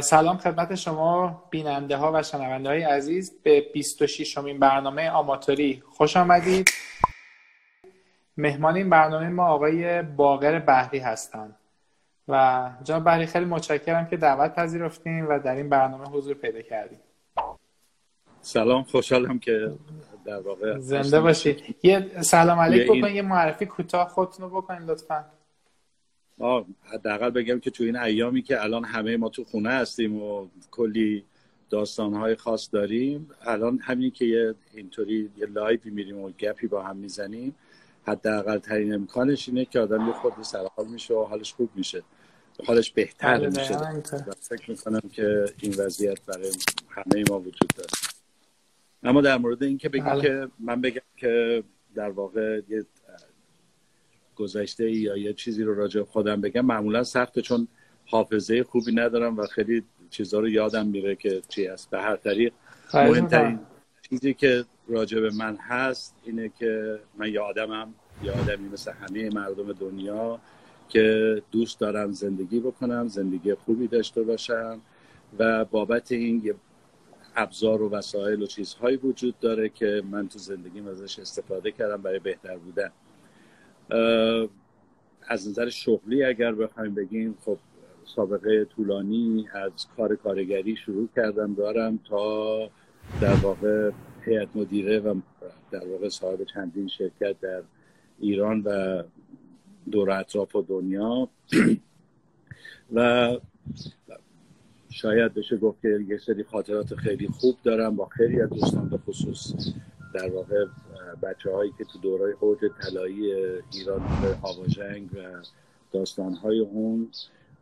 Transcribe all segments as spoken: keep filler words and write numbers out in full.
سلام خدمت شما بیننده ها و شنونده های عزیز، به بیست و ششمین برنامه آماتوری خوش آمدید. مهمان این برنامه ما آقای باقر بحری هستند و جناب بحری خیلی متشکرم که دعوت پذیرفتیم و در این برنامه حضور پیدا کردیم. سلام، خوشحالم که در واقع زنده باشید. یه سلام علیکم بکنید، یه معرفی کوتاه خودتون رو بکنید لطفاً. آه حداقل بگم که تو این ایامی که الان همه ما تو خونه هستیم و کلی داستانهای خاص داریم، الان همین که یه اینطوری یه لایوی میریم و گپی با هم میزنیم، حداقل ترین امکانش اینه که آدم یه خود سرحال میشه و حالش خوب میشه، حالش بهتر میشه. فکر میکنم که این وضعیت برای همه ما وجود داره. اما در مورد این که بگم که من بگم که در واقع یه گذشته یا یه چیزی رو راجع خودم بگم معمولا سخته، چون حافظه خوبی ندارم و خیلی چیزا رو یادم میره که چی هست. به هر طریق مهمترین چیزی که راجع به من هست اینه که من یه آدمم، یه آدمی مثل همه مردم دنیا که دوست دارم زندگی بکنم، زندگی خوبی داشته باشم و بابت این یه ابزار و وسایل و چیزهایی وجود داره که من تو زندگیم ازش استفاده کردم برای بهتر بودن. از نظر شغلی اگر بخوایم بگیم، خب سابقه طولانی از کار کارگری شروع کردم دارم تا در واقع هیئت مدیره و در واقع صاحب چندین شرکت در ایران و دور اطراف و دنیا و شاید بشه گفت که یه سری خاطرات خیلی خوب دارم با خیلی از دوستان، به خصوص در واقع بچه هایی که تو دورای اوج طلایی ایران به آواژنگ و داستانهای اون.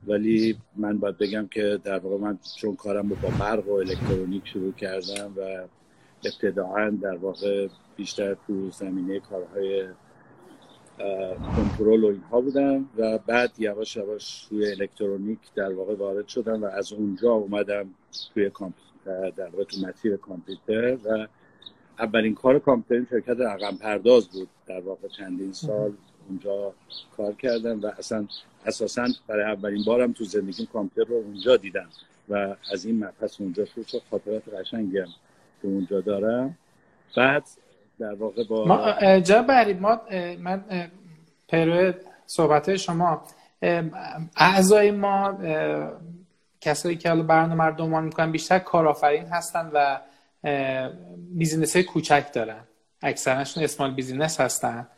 ولی من باید بگم که در واقع من چون کارم رو با برق و الکترونیک شروع کردم و ابتداعا در واقع بیشتر تو زمینه کارهای کنترل و اینها بودم و بعد یواش یواش توی الکترونیک در واقع وارد شدم و از اونجا اومدم توی کامپیوتر، در واقع تو مسیر کامپیوتر. و اولین کار کامپیوتر شرکت رقم پرداز بود، در واقع چندین سال اونجا کار کردم و اصلا اساساً برای اولین بارم تو زندگیم کامپیوتر رو اونجا دیدم و از این مبحث اونجا شروع شد. خاطرات قشنگی هم تو اونجا دارم. بعد در واقع با ما جا برید ما من پیرو صحبت شما اعضای ما، کسایی که الان برنامه رو دنبال می‌کنن بیشتر کارآفرین هستن و بیزینس های کوچک دارن، اکثرشون اسمال بیزینس هستن.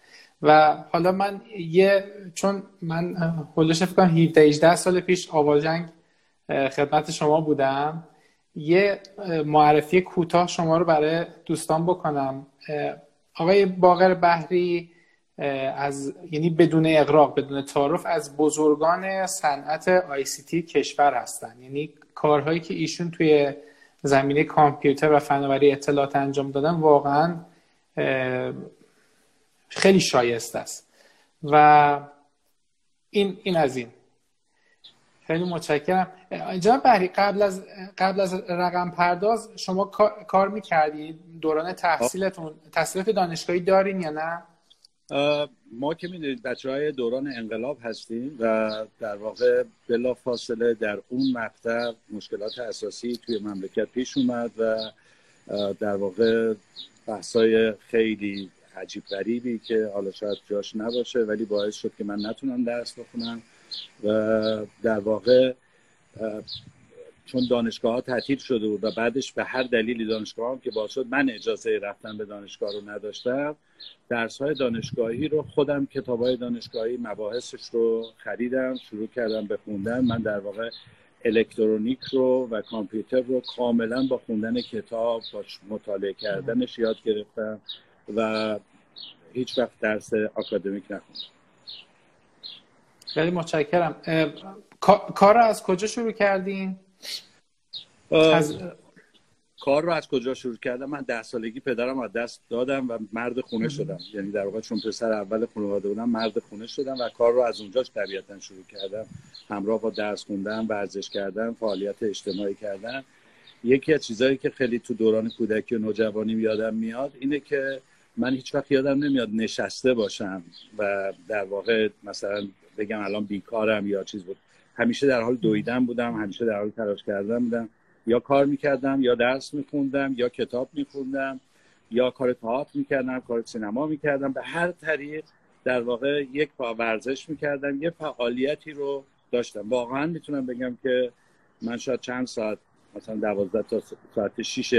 و حالا من یه چون من حدوداً فکر کنم هفده هجده سال پیش آواژنگ خدمت شما بودم، یه معرفی کوتاه شما رو برای دوستان بکنم. آقای باقر بحری از یعنی بدون اغراق، بدون تعارف، از بزرگان صنعت آی سی تی کشور هستن. یعنی کارهایی که ایشون توی زمینه کامپیوتر و فناوری اطلاعات انجام دادن واقعا خیلی شایسته است و این این از این. خیلی متشکرم. جناب بحری، قبل از قبل از رقم پرداز شما کار, کار می‌کردید؟ دوران تحصیلتون تحصیلات دانشگاهی دارین یا نه؟ ما که می‌دونید بچه‌های دوران انقلاب هستیم و در واقع بلا فاصله در اون مقطع مشکلات اساسی توی مملکت پیش اومد و در واقع بحث‌های خیلی عجیب غریبی که حالا شاید جاش نباشه ولی باعث شد که من نتونم درس بخونم و در واقع چون دانشگاه‌ها تعطیل شده بود و بعدش به هر دلیلی دانشگاه‌ها که باعث شد من اجازه رفتن به دانشگاه رو نداشتم، درس‌های دانشگاهی رو خودم، کتاب‌های دانشگاهی، مباحثش رو خریدم، شروع کردم به خوندن. من در واقع الکترونیک رو و کامپیوتر رو کاملا با خوندن کتاب، با مطالعه کردنش یاد گرفتم و هیچ وقت درس آکادمیک نخوندم. خیلی متشکرم. کار رو از کجا شروع کردین؟ از کار رو از کجا شروع کردم؟ من ده سالگی پدرم از دست دادم و مرد خونه شدم. یعنی در واقع چون پسر اول خانواده بودم مرد خونه شدم و کار رو از اونجاش طبیعتاً شروع کردم، همراه با درس خوندن، ورزش کردن، فعالیت اجتماعی کردن. یکی از چیزایی که خیلی تو دوران کودکی و نوجوانیم یادم میاد اینه که من هیچ وقت یادم نمیاد نشسته باشم و در واقع مثلا بگم الان بیکارم یا چیز بود. همیشه در حال دویدن بودم، همیشه در حال تلاش کردن بودم، یا کار میکردم، یا درس میخوندم، یا کتاب میخوندم، یا کار تئاتر میکردم، کار سینما میکردم. به هر طریق در واقع یک پا ورزش میکردم، یه فعالیتی رو داشتم. واقعا میتونم بگم که من شاید چند ساعت مثلا دوازده تا ساعت شیش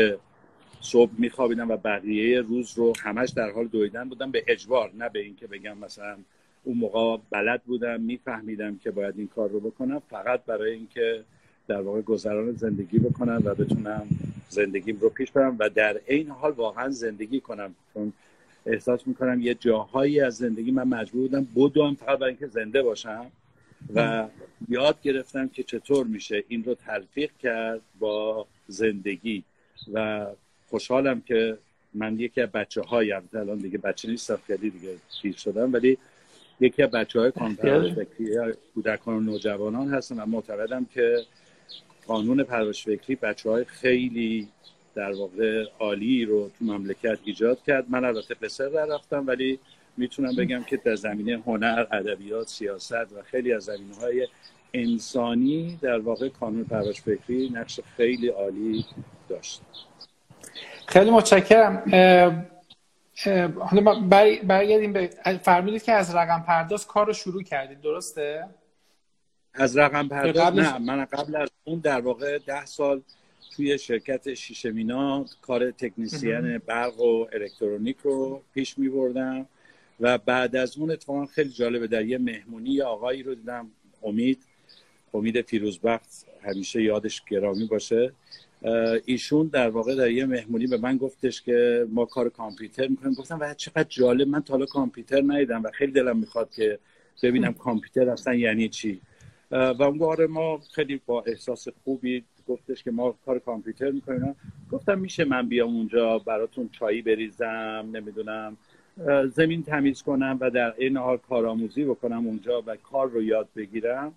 صبح میخوابیدم و بقیه روز رو همش در حال دویدن بودم، به اجبار، نه به اینکه بگم مثلا اون موقع بلد بودم، میفهمیدم که باید این کار رو بکنم، فقط برای اینکه در واقع گذران زندگی بکنم و بتونم زندگیم رو پیش برم و در این حال واقعا زندگی کنم. چون احساس میکنم یه جاهایی از زندگی من مجبور بودم بودم فقط برای اینکه زنده باشم و یاد گرفتم که چطور میشه این رو تلفیق کرد با زندگی. و خوشحالم که من یکی از بچه‌هایم، الان دیگه بچه نیستم، خیلی دیگه پیر شدم، ولی یکی از بچه‌های کانون پرورش فکری کودکان و نوجوانان هستم و معتقدم که کانون پرورش فکری بچه‌های خیلی در واقع عالی رو تو مملکت ایجاد کرد. من البته به سر رفتم، ولی میتونم بگم که در زمینه هنر، ادبیات، سیاست و خیلی از زمینه‌های انسانی در واقع کانون پرورش فکری نقش خیلی عالی داشت. خیلی متشکرم. حالا برگردیم به فرمودید که از رقم پرداز کار رو شروع کردید، درسته؟ از رقم پرداز قبلش... نه، من قبل از اون در واقع ده سال توی شرکت شیشه مینا کار تکنیسیان برق و الکترونیک رو پیش می بردم و بعد از اون اتفاقا خیلی جالبه، در یه مهمونی آقایی رو دیدم، امید امید فیروزبخت، همیشه یادش گرامی باشه. ایشون در واقع در یه مهمونی به من گفتش که ما کار کامپیوتر میکنیم. گفتم و چقدر جالب، من تا حالا کامپیوتر ندیدم و خیلی دلم میخواد که ببینم کامپیوتر اصلا یعنی چی. و اون باره ما خیلی با احساس خوبی گفتش که ما کار کامپیوتر میکنیم. گفتم میشه من بیام اونجا براتون چایی بریزم، نمیدونم زمین تمیز کنم و در این حال کارآموزی بکنم اونجا و کار رو یاد بگیرم؟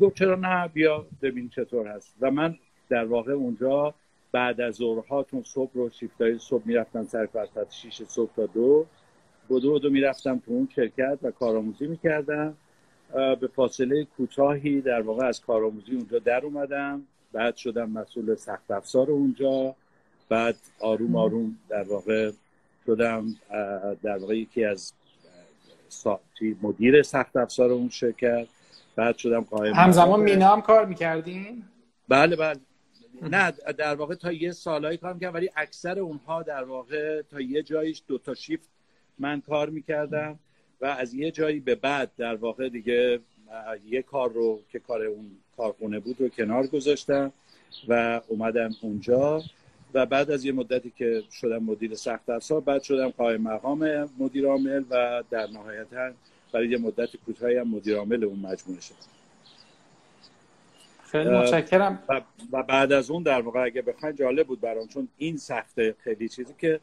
گفت چرا نه، بیا ببین چطور هست. و من در واقع اونجا بعد از ظهرها تون صبح رو شیفتای صبح میرفتم سر کار تا شش صبح تا دو بدو بدو میرفتم تو اون شرکت و کارآموزی میکردم. به فاصله کوتاهی در واقع از کارآموزی اونجا در اومدم، بعد شدم مسئول سخت افزار اونجا، بعد آروم آروم در واقع شدم در واقع یکی از ساعتی مدیر سخت افزار اون شرکت، بعد شدم قائم. همزمان مینا هم کار میکردین؟ بله بله، نه در واقع تا یه سالایی کار میکردم، ولی اکثر اونها در واقع تا یه جاییش دو تا شیفت من کار میکردم و از یه جایی به بعد در واقع دیگه یه کار رو که کار اون کارخونه بود رو کنار گذاشتم و اومدم اونجا و بعد از یه مدتی که شدم مدیر سخت افزار، بعد شدم قائم مقام مدیر عامل و در نهایتا برای یه مدت کوتاهی هم مدیر عامل اون مجموعه شدم. خیلی متشکرم. و, و بعد از اون در واقع اگه بخواید جالب بود برام، چون این سخته خیلی، چیزی که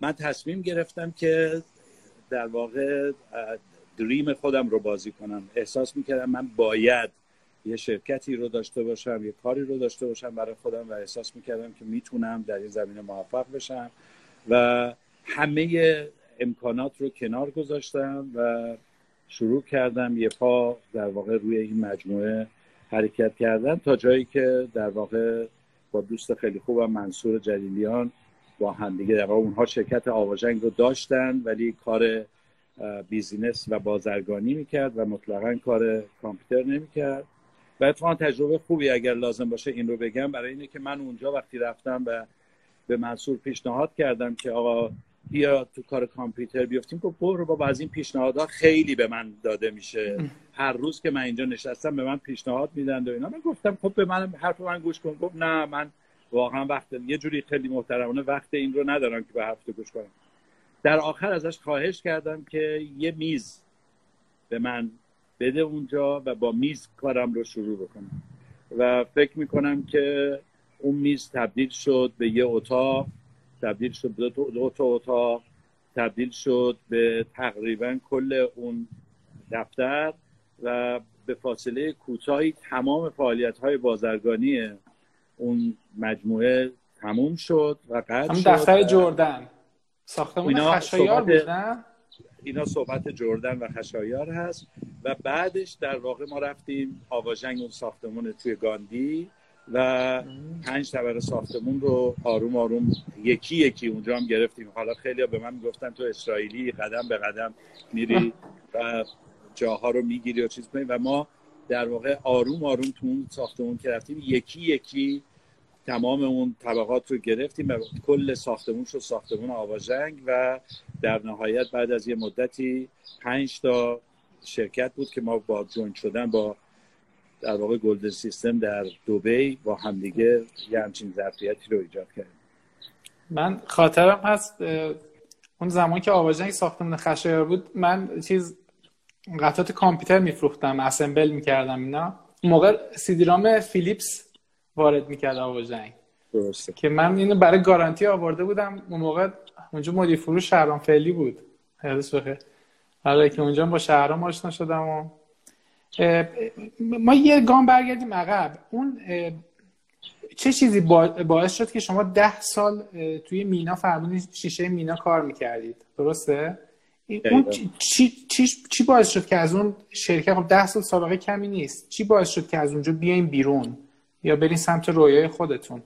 من تصمیم گرفتم که در واقع دریم خودم رو بازی کنم. احساس میکردم من باید یه شرکتی رو داشته باشم، یه کاری رو داشته باشم برای خودم و احساس میکردم که میتونم در این زمینه موفق بشم و همه امکانات رو کنار گذاشتم و شروع کردم یه پا در واقع روی این مجموعه حرکت کردن تا جایی که در واقع با دوست خیلی خوبم منصور جلیلیان با هم دیگه در واقع اونها شرکت آواژنگ رو داشتن، ولی کار بیزینس و بازرگانی میکرد و مطلقاً کار کامپیوتر نمیکرد. و اتفاقاً تجربه خوبی اگر لازم باشه این رو بگم برای اینه که من اونجا وقتی رفتم و به منصور پیشنهاد کردم که آقا بیا تو کار کامپیوتر بیافتیم، که برو بابا از این پیشنهادها خیلی به من داده میشه، هر روز که من اینجا نشستم به من پیشنهاد میدن و اینا. من گفتم خب به من حرف من گوش کن. گفت نه، من واقعا وقت یه جوری خیلی محترمانه وقت این رو ندارم که به حرف تو گوش کنم. در آخر ازش خواهش کردم که یه میز به من بده اونجا و با میز کارم رو شروع بکنم و فکر میکنم که اون میز تبدیل شد به یه اتاق، تبدیل شد به دو تا اتاق، تبدیل شد به تقریبا کل اون دفتر و به فاصله کوتاهی تمام فعالیت‌های بازرگانی اون مجموعه تموم شد و قطع شد. دفتر جردن ساختمون خشایار بود نه؟ اینا صحبت جردن و خشایار هست و بعدش در واقع ما رفتیم آواژنگ، اون ساختمون توی گاندی، و پنج طبقه ساختمون رو آروم آروم یکی یکی اونجا هم گرفتیم. حالا خیلی ها به من میگفتن تو اسرائیلی قدم به قدم میری و جاها رو میگیری و چیز کنیم، و ما در واقع آروم آروم تو اون ساختمون که رفتیم یکی یکی تمام اون طبقات رو گرفتیم و کل ساختمون شد ساختمون آواژنگ. و در نهایت بعد از یه مدتی پنج تا شرکت بود که ما با جوین شدن با در واقع گلدن سیستم در دبی با همدیگه یه همچین ظرفیتی رو ایجاد کردیم. من خاطرم هست اون زمان که آواژنگ ساختمون خشایار بود، من چیز قطعات کامپیوتر میفروختم، اسمبل میکردم اینا. اون موقع سیدیرام فیلیپس وارد میکرد آواژنگ، درسته که من اینو برای گارانتی آورده بودم. اون موقع اونجا مدیر فروش شهرام فعلی بود، حدث بخیر. حالا که اونجا با شهرام آشنا شدم و ما یه گام برگردیم عقب. اون چه چیزی باعث شد که شما ده سال توی مینا فرمودین شیشه مینا کار میکردید، درسته؟ اون چی چی چی باعث شد که از اون شرکت، خب ده سال سابقه کمی نیست، چی باعث شد که از اونجا بیاین بیرون یا برین سمت رویای خودتون؟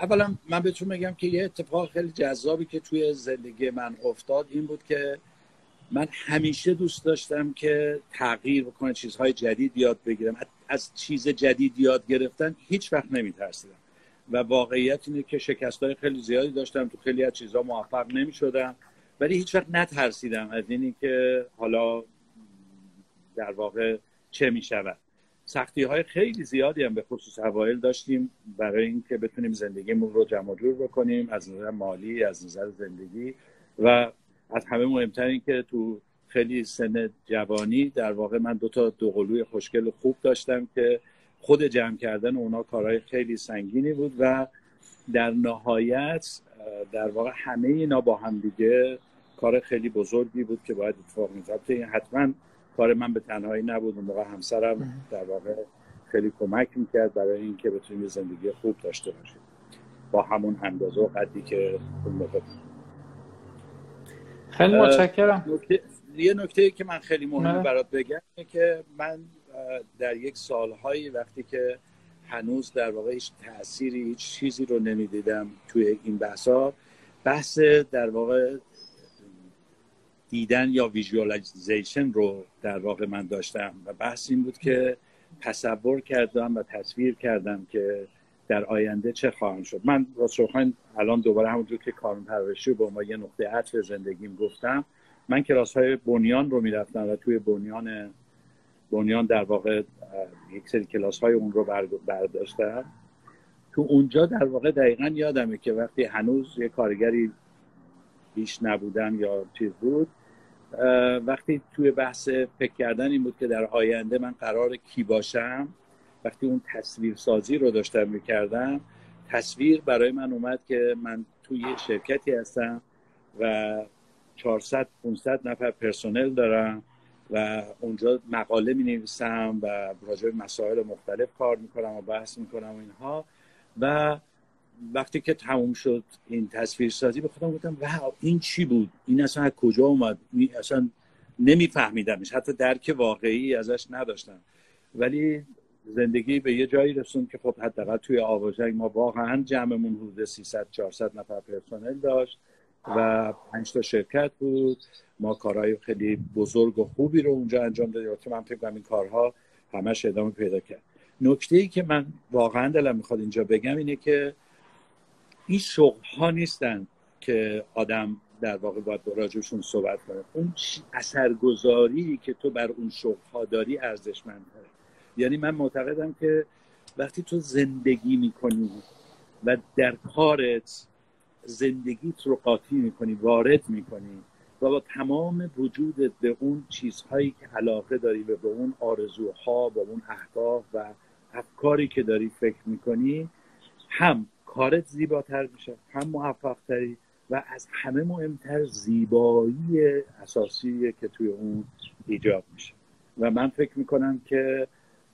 اولا من بهتون میگم که یه اتفاق خیلی جذابی که توی زندگی من افتاد این بود که من همیشه دوست داشتم که تغییر بکنم، چیزهای جدید یاد بگیرم. از چیز جدید یاد گرفتن هیچ وقت نمیترسیدم و واقعیت اینه که شکست‌های خیلی زیادی داشتم، تو خیلی از چیزها موفق نمیشدم، ولی هیچ وقت نترسیدم از اینی که حالا در واقع چه میشود. سختی‌های خیلی زیادی هم به خصوص اوایل داشتیم برای اینکه بتونیم زندگیمون رو جمع و جور بکنیم، از نظر مالی، از نظر زندگی، و از همه مهمتر این که تو خیلی سن جوانی در واقع من دو تا دوقلوی خوشگل و خوب داشتم که خود جمع کردن اونا کارهای خیلی سنگینی بود و در نهایت در واقع همه اینا با هم دیگه کار خیلی بزرگی بود که باید اتفاق می‌افتاد. حتما کار من به تنهایی نبود، اون موقع همسرم در واقع خیلی کمک میکرد برای اینکه بتونیم زندگی خوب داشته باشیم با همون اندازه و قدری که اون موقع. خیلی متشکرم. نکته... یه نکته که من خیلی مهمه برات بگم اینه که من در یک سالهایی وقتی که هنوز در واقع هیچ تأثیری هیچ چیزی رو نمیدیدم توی این بحثا، بحث در واقع دیدن یا ویژوالایزیشن رو در واقع من داشتم و بحث این بود که تصور کردم و تصویر کردم که در آینده چه خواهم شد. من راست‌خواهان الان دوباره همونطور که کانون پرورش رو با ما یه نقطه عطف زندگیم گفتم، من کلاس‌های بنیان رو می‌رفتم و توی بنیان بنیان در واقع یک سری کلاس‌های اون رو برداشتم. تو اونجا در واقع دقیقاً یادمه که وقتی هنوز یه کارگری بیش نبودم یا چیز بود، وقتی توی بحث فکر کردن این بود که در آینده من قراره کی باشم، وقتی اون تصویر سازی رو داشتم میکردم، تصویر برای من اومد که من توی شرکتی هستم و چهارصد پانصد نفر پرسنل دارم و اونجا مقاله می نویسم و راجع به مسائل مختلف کار میکنم و بحث میکنم و اینها. و وقتی که تموم شد این تصویر سازی، به خودم گفتم واو این چی بود، این اصلا از کجا اومد، این اصلا نمیفهمیدمش، حتی درک واقعی ازش نداشتم. ولی زندگی به یه جایی رسوند که خب حداقل توی آواژنگ ما واقعا جمعمون حدود سیصد چهارصد نفر پرسنل داشت و پنج تا شرکت بود. ما کارهای خیلی بزرگ و خوبی رو اونجا انجام دادیم که من فکر کنم این کارها همش ادامه پیدا کرد. نکته‌ای که من واقعا دلم میخواد اینجا بگم اینه که این شغل‌ها نیستن که آدم در واقع باید راجعشون صحبت کنه. اون اثرگذاری که تو بر اون شغل‌ها داری ارزشمندتره. یعنی من معتقدم که وقتی تو زندگی میکنی و در کارت زندگیت رو قاطی میکنی، وارد میکنی و با تمام وجودت به اون چیزهایی که علاقه داری و به اون آرزوها، به اون اهداف و کاری که داری فکر میکنی هم کارت زیباتر میشه، هم موفقتری، و از همه مهمتر زیبایی اساسیه که توی اون ایجاد میشه. و من فکر میکنم که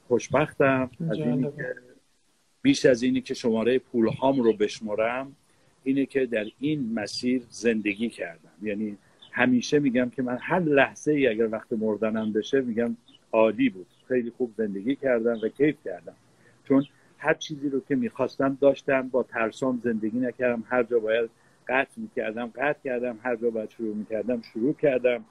خوشبختم از اینی که بیش از اینی که شماره پول هام رو بشمارم، اینه که در این مسیر زندگی کردم. یعنی همیشه میگم که من هر لحظه ای اگر وقت مردنم بشه میگم عالی بود، خیلی خوب زندگی کردم و کیف کردم، چون هر چیزی رو که میخواستم داشتم، با ترسام زندگی نکردم، هر جا باید قطع میکردم قطع کردم، هر جا باید شروع میکردم شروع کردم،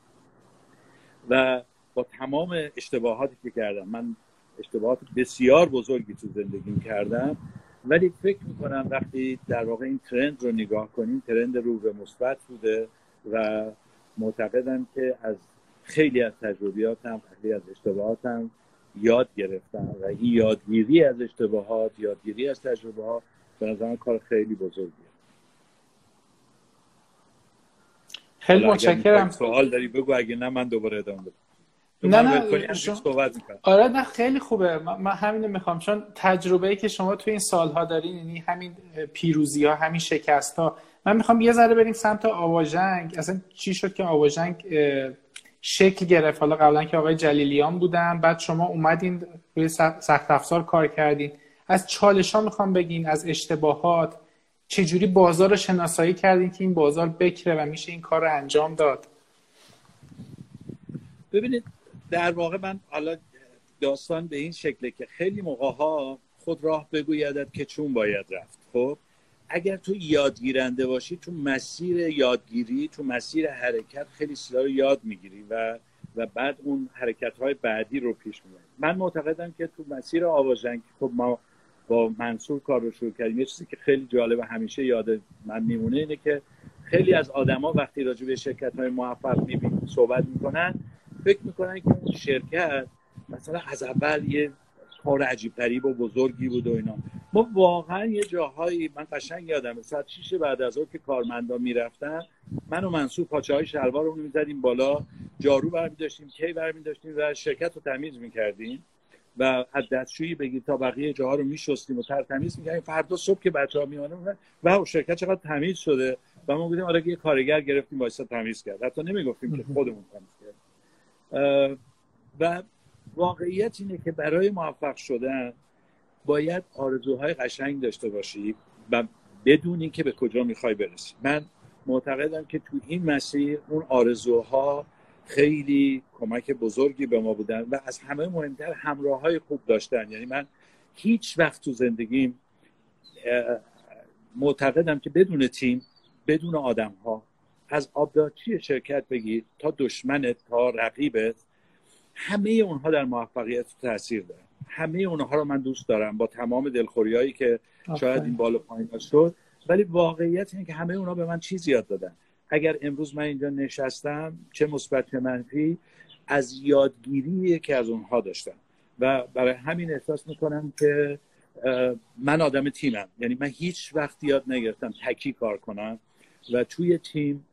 و با تمام اشتباهاتی که کردم، من اشتباهات بسیار بزرگی تو زندگیم کردم، ولی فکر میکنم وقتی در واقع این ترند رو نگاه کنیم، ترند رو به مثبت بوده و معتقدم که از خیلی از تجربیاتم، خیلی از اشتباهاتم یاد گرفتم، و این یادگیری از اشتباهات، یادگیری از تجربه ها به نظرم کار خیلی بزرگیه. خیلی متشکرم. سوال داری بگو، اگه نه من دوباره ادامه بدم. نه نه شما... آره نه خیلی خوبه، من همین میخوام، چون تجربه‌ای که شما توی این سالها دارین، یعنی همین پیروزی‌ها، همین شکست‌ها، من میخوام یه ذره بریم سمت آواژنگ. اصلا چی شد که آواژنگ شکل گرفت؟ حالا قبلا که آقای جلیلیان بودن، بعد شما اومدین روی سخت افزار کار کردین، از چالش‌ها میخوام بگین، از اشتباهات، چجوری بازار رو شناسایی کردین که این بازار بکره و میشه این کار رو انجام داد؟ ببینید در واقع من حالا داستان به این شکله که خیلی موقع‌ها خود راه بگویدت که چون باید رفت. خب اگر تو یادگیرنده باشی، تو مسیر یادگیری، تو مسیر حرکت خیلی چیزا رو یاد میگیری و و بعد اون حرکت‌های بعدی رو پیش می‌بری. من معتقدم که تو مسیر آواژنگ، خب ما با منصور کار رو شروع کردیم، یه چیزی که خیلی جالب و همیشه یاد من میمونه اینه که خیلی از آدما وقتی راجع به شرکت‌های موفق می‌بینن صحبت می‌کنن، فکر میکنن که اون شرکت مثلا از اول یه کار عجیب غریب و بزرگی بود و اینا. ما واقعا یه جاهایی، من قشنگ یادمه ساعت شش بعد از اون که کارمندا میرفتن، من و منصور پاچه‌های شلوار رو می‌زدیم بالا، جارو برمی‌داشتیم، کی برمی‌داشتیم و شرکت رو تمیز می‌کردیم و از دستشویی بگیر تا بقیه جاها رو می‌شستیم و ترتمیز می‌کردیم. فردا صبح که بچه‌ها میومدن، واو شرکت چقدر تمیز شده، و ما گفتیم آره یه کارگر گرفتیم واسه تمیز کرد. حتی نمی‌گفتیم که خودمون تمیز کردیم. و واقعیت اینه که برای موفق شدن باید آرزوهای قشنگ داشته باشی و بدونی که به کجا میخوای برسی. من معتقدم که تو این مسیر اون آرزوها خیلی کمک بزرگی به ما بودن، و از همه مهمتر همراههای خوب داشتن. یعنی من هیچ وقت تو زندگیم معتقدم که بدون تیم، بدون آدمها، از آبدارچی شرکت بگیر تا دشمنت تا رقیبت، همه اونها در موفقیت تاثیر دارن. همه اونها رو من دوست دارم با تمام دلخوریایی که شاید این بالا پایین شد، ولی واقعیت اینه که همه اونها به من چیز یاد دادن. اگر امروز من اینجا نشستم، چه مثبت چه منفی، از یادگیری که از اونها داشتم، و برای همین احساس میکنم که من آدم تیمم. یعنی من هیچ وقت یاد نگرفتم تکی کار کنم و توی تیم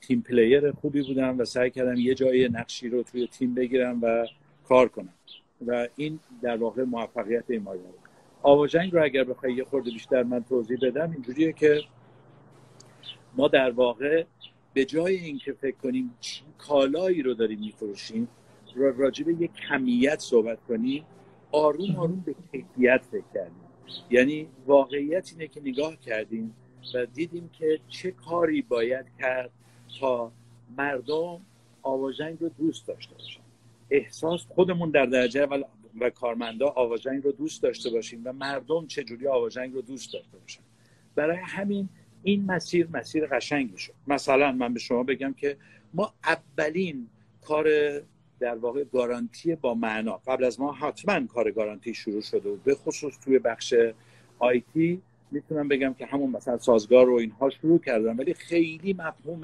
تیم پلیر خوبی بودم و سعی کردم یه جای نقشی رو توی تیم بگیرم و کار کنم، و این در واقع موفقیت این ماجرا بود. آواژنگ رو اگر بخوای یه خورده بیشتر من توضیح بدم، اینجوریه که ما در واقع به جای اینکه فکر کنیم چه کالایی رو داریم می‌فروشیم، راجع به یک کمیت صحبت کنیم، آروم آروم به کیفیت فکر کردیم. یعنی واقعیت اینه که نگاه کردیم و دیدیم که چه کاری باید کرد تا مردم آواژنگ رو دوست داشته باشن. احساس خودمون در درجه اول و کارمندا آواژنگ رو دوست داشته باشیم و مردم چجوری آواژنگ رو دوست داشته باشن. برای همین این مسیر مسیر قشنگی شد. مثلا من به شما بگم که ما اولین کار در واقع گارانتی با معنا، قبل از ما حتما کار گارانتی شروع شده و به خصوص توی بخش آیتی میتونم بگم که همون مثلا سازگار رو اینها شروع کردن، ولی خیلی مفهوم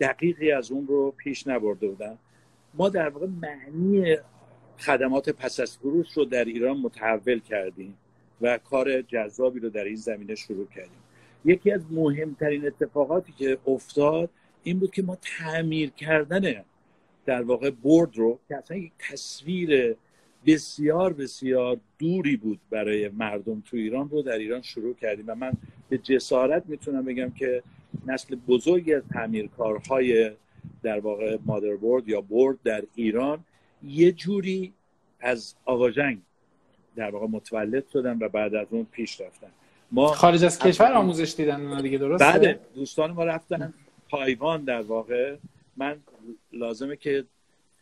دقیقی از اون رو پیش نبرده بودن. ما در واقع معنی خدمات پس از فروش رو در ایران متحول کردیم و کار جذابی رو در این زمینه شروع کردیم. یکی از مهمترین اتفاقاتی که افتاد این بود که ما تعمیر کردن در واقع بورد رو، که اصلا یک تصویر بسیار بسیار دوری بود برای مردم تو ایران، رو در ایران شروع کردیم و من به جسارت میتونم بگم که نسل بزرگی از تعمیرکارهای در واقع مادربورد یا بورد در ایران یه جوری از آواژنگ در واقع متولد شدن و بعد از اون پیش رفتن. ما خارج از کشور آموزش دیدن اونا دیگه، درسته؟ بله، دوستان ما رفتن تایوان در واقع. من لازمه که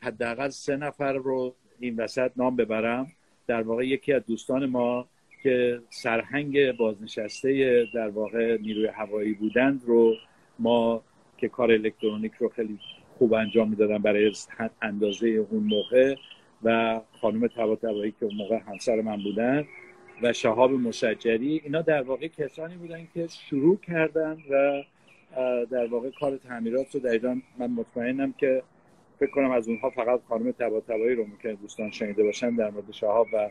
حداقل سه نفر رو این وسط نام ببرم. در واقع یکی از دوستان ما که سرهنگ بازنشسته در واقع نیروی هوایی بودند رو ما که کار الکترونیک رو خیلی خوب انجام میدادن برای اندازه اون موقع، و خانم تابا تابایی که اون موقع همسر من بودن، و شهاب مسجدی، اینا در واقع کسانی بودن که شروع کردن و در واقع کار تعمیرات رو در ایران. من مطمئنم که فکر کنم از اونها فقط خانم تابا تابایی رو ممکنه دوستان شنیده باشن در مورد شهاب و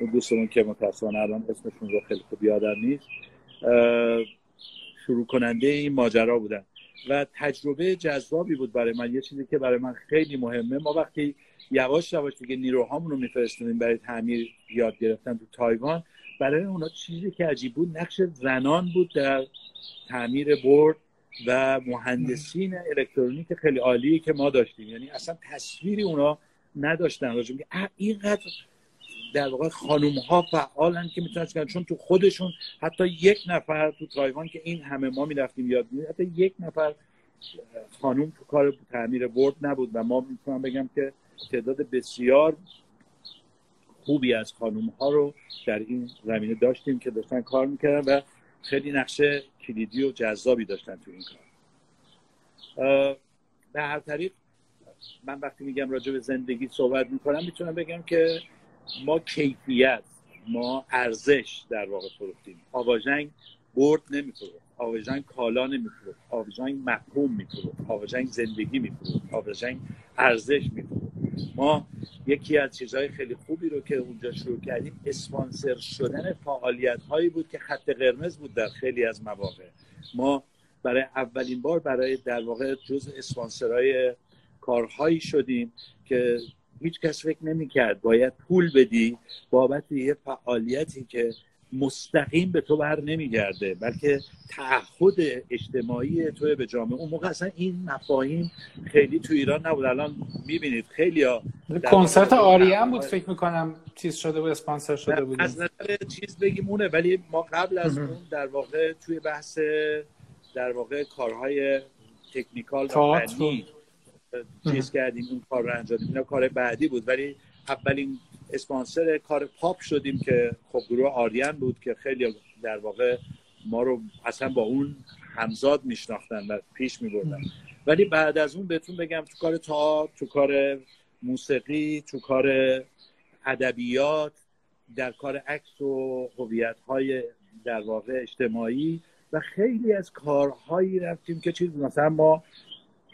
اون دوستمون که متاسفانه الان اسمشون رو خیلی خوب یادم نیست، شروع کننده این ماجرا بودن و تجربه جذابی بود برای من. یه چیزی که برای من خیلی مهمه، ما وقتی یواش یواش دیگه نیروهامون رو میفرستیم برای تعمیر یاد گرفتن تو تایوان، برای اونا چیزی که عجیب بود نقش زنان بود در تعمیر بورد و مهندسین الکترونیک خیلی عالی که ما داشتیم. یعنی اصلا تصویری اونا نداشتن راجع به اینقدر در واقع خانم ها فعالن که میتونن چیکار، چون تو خودشون حتی یک نفر تو تایوان که این همه ما میرفتیم یاد می‌گرفتیم، حتی یک نفر خانم تو کار تعمیر بورد نبود و ما میتونم بگم که تعداد بسیار خوبی از خانم ها رو در این زمینه داشتیم که داشتن کار میکردن و خیلی نقش کلیدی و جذابی داشتن تو این کار. به هر طریق من وقتی میگم راجع به زندگی صحبت میکنم میتونم بگم که ما کیفیت، ما ارزش در واقع فروختیم. آواژنگ برد نمیفروخت، آواژنگ کالا نمیفروخت، آواژنگ مفهوم میفروخت، آواژنگ زندگی میفروخت، آواژنگ ارزش میفروخت. ما یکی از چیزهای خیلی خوبی رو که اونجا شروع کردیم اسپانسر شدن فعالیت هایی بود که خط قرمز بود در خیلی از مواقع. ما برای اولین بار برای در واقع جزء اسپانسرهای کارهایی شدیم که هیچ کس فکر نمی کرد باید پول بدی بابت یه فعالیتی که مستقیم به تو بر نمیگرده، بلکه تعهد اجتماعی توی به جامعه. اون موقع اصلا این مفاهیم خیلی تو ایران نبود. الان میبینید خیلی ها کنسرت آریم بود فکر میکنم چیز شده بود، اسپانسر شده بود. از نظر چیز بگیمونه، ولی ما قبل از اون در واقع توی بحث در واقع کارهای تکنیکال و فنی چیز کردیم، اون کار رو انجام دادیم. اینا کار بعدی بود، ولی اولین اسپانسر کار پاپ شدیم که خب گروه آریان بود که خیلی در واقع ما رو اصلا با اون همزاد میشناختن و پیش میبردن. ولی بعد از اون بهتون بگم تو کار تئاتر، تو کار موسیقی، تو کار ادبیات، در کار عکس و هویت‌های در واقع اجتماعی و خیلی از کارهایی رفتیم که چیز مثلا ما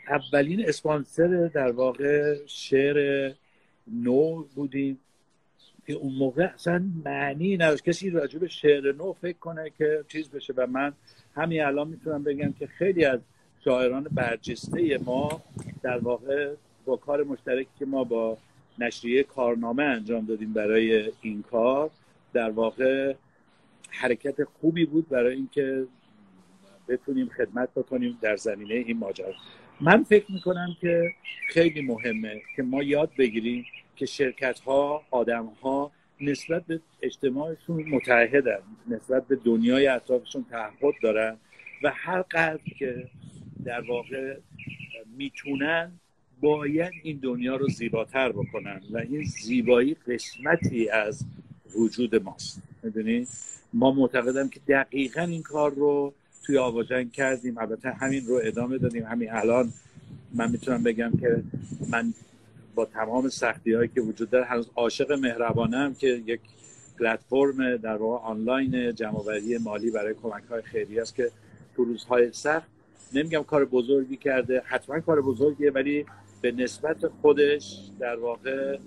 اولین اسپانسر در واقع شعر نو بودیم که اون موقع اصلا معنی نداشت کسی راجع به شعر نو فکر کنه که چیز بشه. و من همین الان میتونم بگم که خیلی از شاعران برجسته ما در واقع با کار مشترکی که ما با نشریه کارنامه انجام دادیم برای این کار، در واقع حرکت خوبی بود برای اینکه بتونیم خدمت بکنیم در زمینه این ماجرا. من فکر میکنم که خیلی مهمه که ما یاد بگیریم که شرکت‌ها، آدم‌ها نسبت به اجتماعشون متعهدن، نسبت به دنیای اطرافشون تعهد دارن و هر قدر که در واقع میتونن باید این دنیا رو زیباتر بکنن و این زیبایی قسمتی از وجود ماست. میدونی؟ ما معتقدم که دقیقاً این کار رو توی آواژنگ کردیم، البته همین رو ادامه دادیم. همین الان من میتونم بگم که من با تمام سختی‌هایی که وجود داره هنوز عاشق مهربانم که یک پلتفرم در واقع آنلاین جمع‌آوری مالی برای کمک‌های خیریه است که تو روزهای سخت، نمیگم کار بزرگی کرده، حتما کار بزرگیه، ولی به نسبت خودش در واقع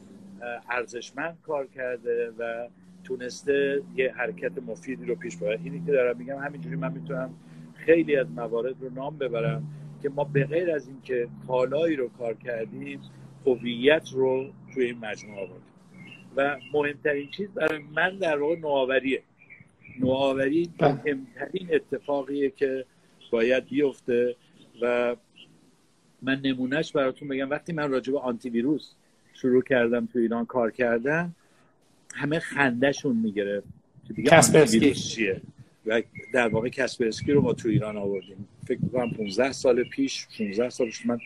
ارزشمند کار کرده و تونسته یه حرکت مفیدی رو پیش ببره. اینی که دارم میگم همینجوری من میتونم خیلی از موارد رو نام ببرم که ما به غیر از اینکه کالایی رو کار کردیم، هویت رو توی این مجموعه آوردیم و مهمترین چیز برای من در واقع نوآوریه. نوآوری مهمترین اتفاقیه که باید بیفته و من نمونهش براتون بگم. وقتی من راجع به آنتی ویروس شروع کردم تو ایران کار کردم، همه خندهشون میگرفت کسپرسکی چیه و در واقع کسپرسکی رو ما تو ایران آوردیم. فکر می‌کنم پانزده سال پیش، شانزده سال پیش. من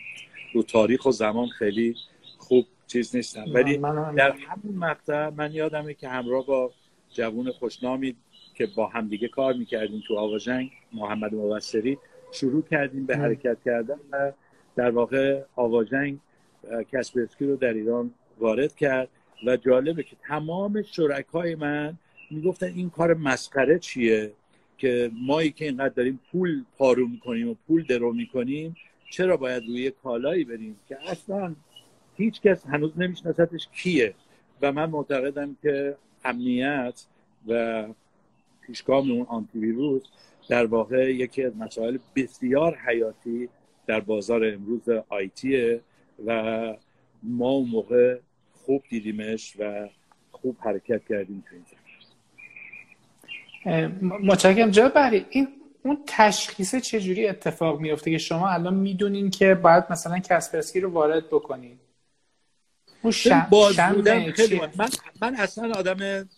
رو تاریخ و زمان خیلی خوب چیز نیستم، ولی در همون مقطع من یادمه که همراه با جوون خوشنامی که با همدیگه کار میکردیم تو آواژنگ، محمد موبعسری، شروع کردیم به حرکت کردن و در واقع آواژنگ کسپرسکی رو در ایران وارد کرد. و جالبه که تمام شرکای من میگفتن این کار مسخره چیه که مایی که اینقدر داریم پول پارو میکنیم و پول درو میکنیم چرا باید روی کالایی بریم که اصلا هیچ کس هنوز نمیشناستش کیه. و من معتقدم که امنیت و پیشگام اون آنتی ویروس در واقع یکی از مسائل بسیار حیاتی در بازار امروز آیتیه و ما اون موقع خوب دیدیمش و خوب حرکت کردیم تو این زمینه. متشکرم جناب بحری. این اون تشخیصه چجوری اتفاق میفته که شما الان میدونین که باید مثلا کسپرسکی رو وارد بکنین؟ اون شم... شم... خیلی من من اصلا آدم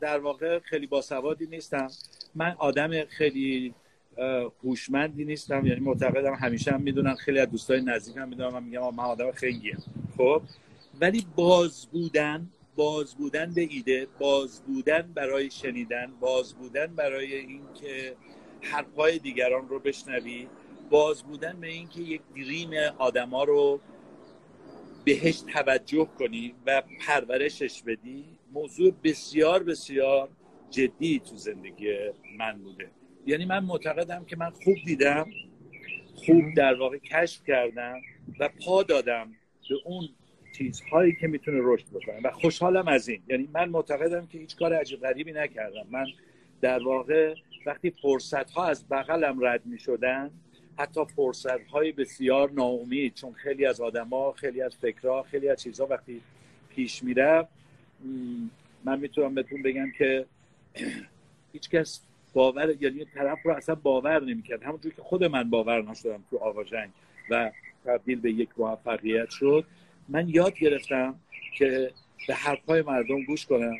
در واقع خیلی باسوادی نیستم، من آدم خیلی هوشمندی نیستم، یعنی معتقدم همیشه هم میدونن، خیلی از دوستای نزدیکم میدونن من میگم من آدم خنگیه. خب ولی باز بودن، باز بودن به ایده، باز بودن برای شنیدن، باز بودن برای اینکه حرفای دیگران رو بشنوی، باز بودن به اینکه یک دریم آدما رو بهش توجه کنی و پرورشش بدی، موضوع بسیار بسیار جدی تو زندگی من بوده. یعنی من معتقدم که من خوب دیدم، خوب در واقع کشف کردم و پا دادم به اون چیزهایی که میتونه رشد بکنه و خوشحالم از این. یعنی من معتقدم که هیچ کار عجیب غریبی نکردم. من در واقع وقتی فرصت‌ها از بغلم رد می‌شدن، حتی فرصت‌های بسیار ناامید، چون خیلی از آدم‌ها، خیلی از فکرها، خیلی از چیزها وقتی پیش میره، من میتونم بهتون بگم که هیچکس باور، یعنی طرف رو اصلا باور نمی‌کرد، همونجوری که خود من باور نشدم تو آواژنگ و تبدیل به یک موفقیت شد. من یاد گرفتم که به حرف‌های مردم گوش کنم،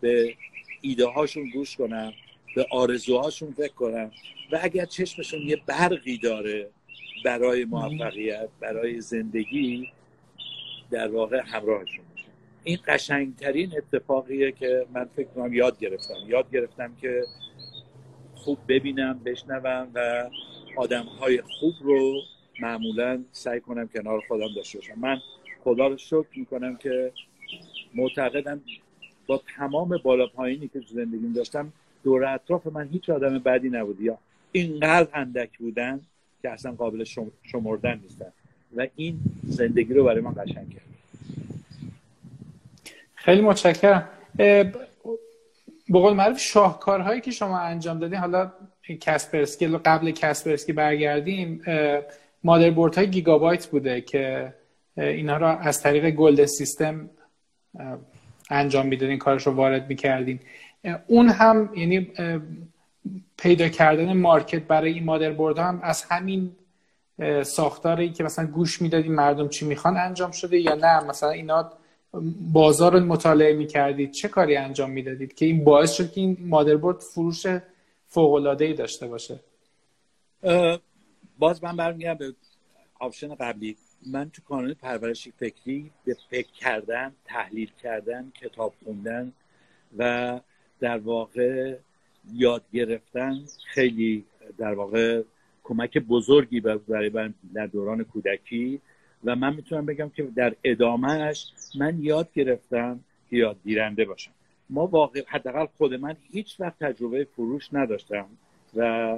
به ایده‌هاشون گوش کنم، به آرزوهاشون فکر کنم و اگر چشمشون یه برقی داره برای موفقیت، برای زندگی، در واقع همراهشون باشه. این قشنگترین اتفاقیه که من فکر کنم یاد گرفتم. یاد گرفتم که خوب ببینم، بشنوم و آدم‌های خوب رو معمولاً سعی کنم کنار خودم داشته باشم. من خدا رو شکر می‌کنم که معتقدم با تمام بالا پایینی که تو زندگیم داشتم، دور اطراف من هیچ آدم بدی نبود یا اینقدر اندک بودن که اصلا قابل شمردن نیستن و این زندگی رو برای من قشنگ کرد. خیلی متشکرم. به قول معروف شاهکارهایی که شما انجام دادین، حالا کسپرسکی، قبل کسپرسکی برگردیم، مادربورد های گیگا بایت بوده که اینا رو از طریق گلدن سیستم انجام میدادین، کارش رو وارد میکردین. اون هم یعنی پیدا کردن مارکت برای این مادربورد هم از همین ساختاری که مثلا گوش میدادی مردم چی میخوان انجام شده یا نه مثلا اینا بازار رو مطالعه میکردید، چه کاری انجام میدادید که این باعث شد که این مادربورد فروش فوق‌العاده‌ای داشته باشه؟ باز من برمیگردم به آپشن قبلی. من تو کانون پرورش فکری به فکر کردن، تحلیل کردن، کتاب خوندن و در واقع یاد گرفتن خیلی در واقع کمک بزرگی برای من در دوران کودکی و من میتونم بگم که در ادامهش من یاد گرفتم که یاد گیرنده باشم. ما واقعا حداقل خود من هیچ وقت تجربه فروش نداشتم و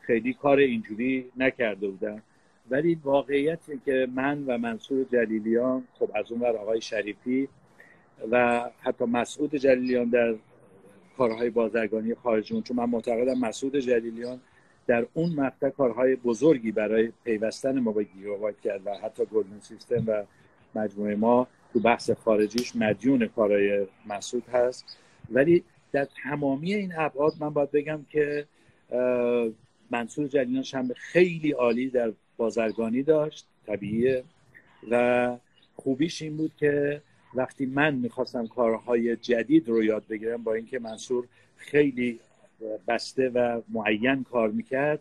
خیلی کار اینجوری نکرده بودم، ولی واقعیتی که من و منصور جلیلیان، خب از اون ور آقای شریفی و حتی مسعود جلیلیان در کارهای بازرگانی خارجی، چون من معتقدم مسعود جلیلیان در اون مقطع کارهای بزرگی برای پیوستن ما با گیگا بایت کرد و حتی گلدن سیستم و مجموعه ما تو بحث خارجیش مدیون کارای مسعود هست، ولی در تمامی این ابعاد من باید بگم که منصور جلیلیان شنبه خیلی عالی در بازرگانی داشت، طبیعیه، و خوبیش این بود که وقتی من میخواستم کارهای جدید رو یاد بگیرم، با اینکه منصور خیلی بسته و معین کار میکرد،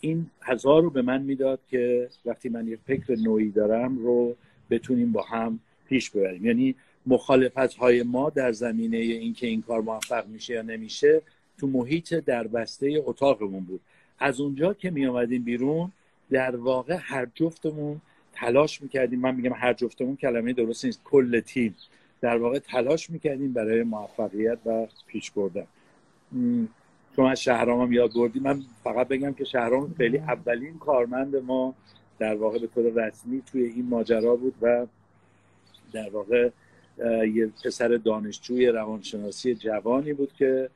این هزار رو به من میداد که وقتی من یک فکر نوعی دارم رو بتونیم با هم پیش ببریم. یعنی مخالفت‌های ما در زمینه اینکه این کار موفق میشه یا نمیشه تو محیط در بسته اتاقمون بود. از اونجا که می آمدیم بیرون، در واقع هر جفتمون تلاش میکردیم، من میگم هر جفتمون کلمه درست نیست، کل تیم در واقع تلاش میکردیم برای موفقیت و پیش بردن. شما از شهرام هم یاد بردیم، من فقط بگم که شهرام خیلی اولین کارمند ما در واقع به طور رسمی توی این ماجرا بود و در واقع یه پسر دانشجوی روانشناسی جوانی بود که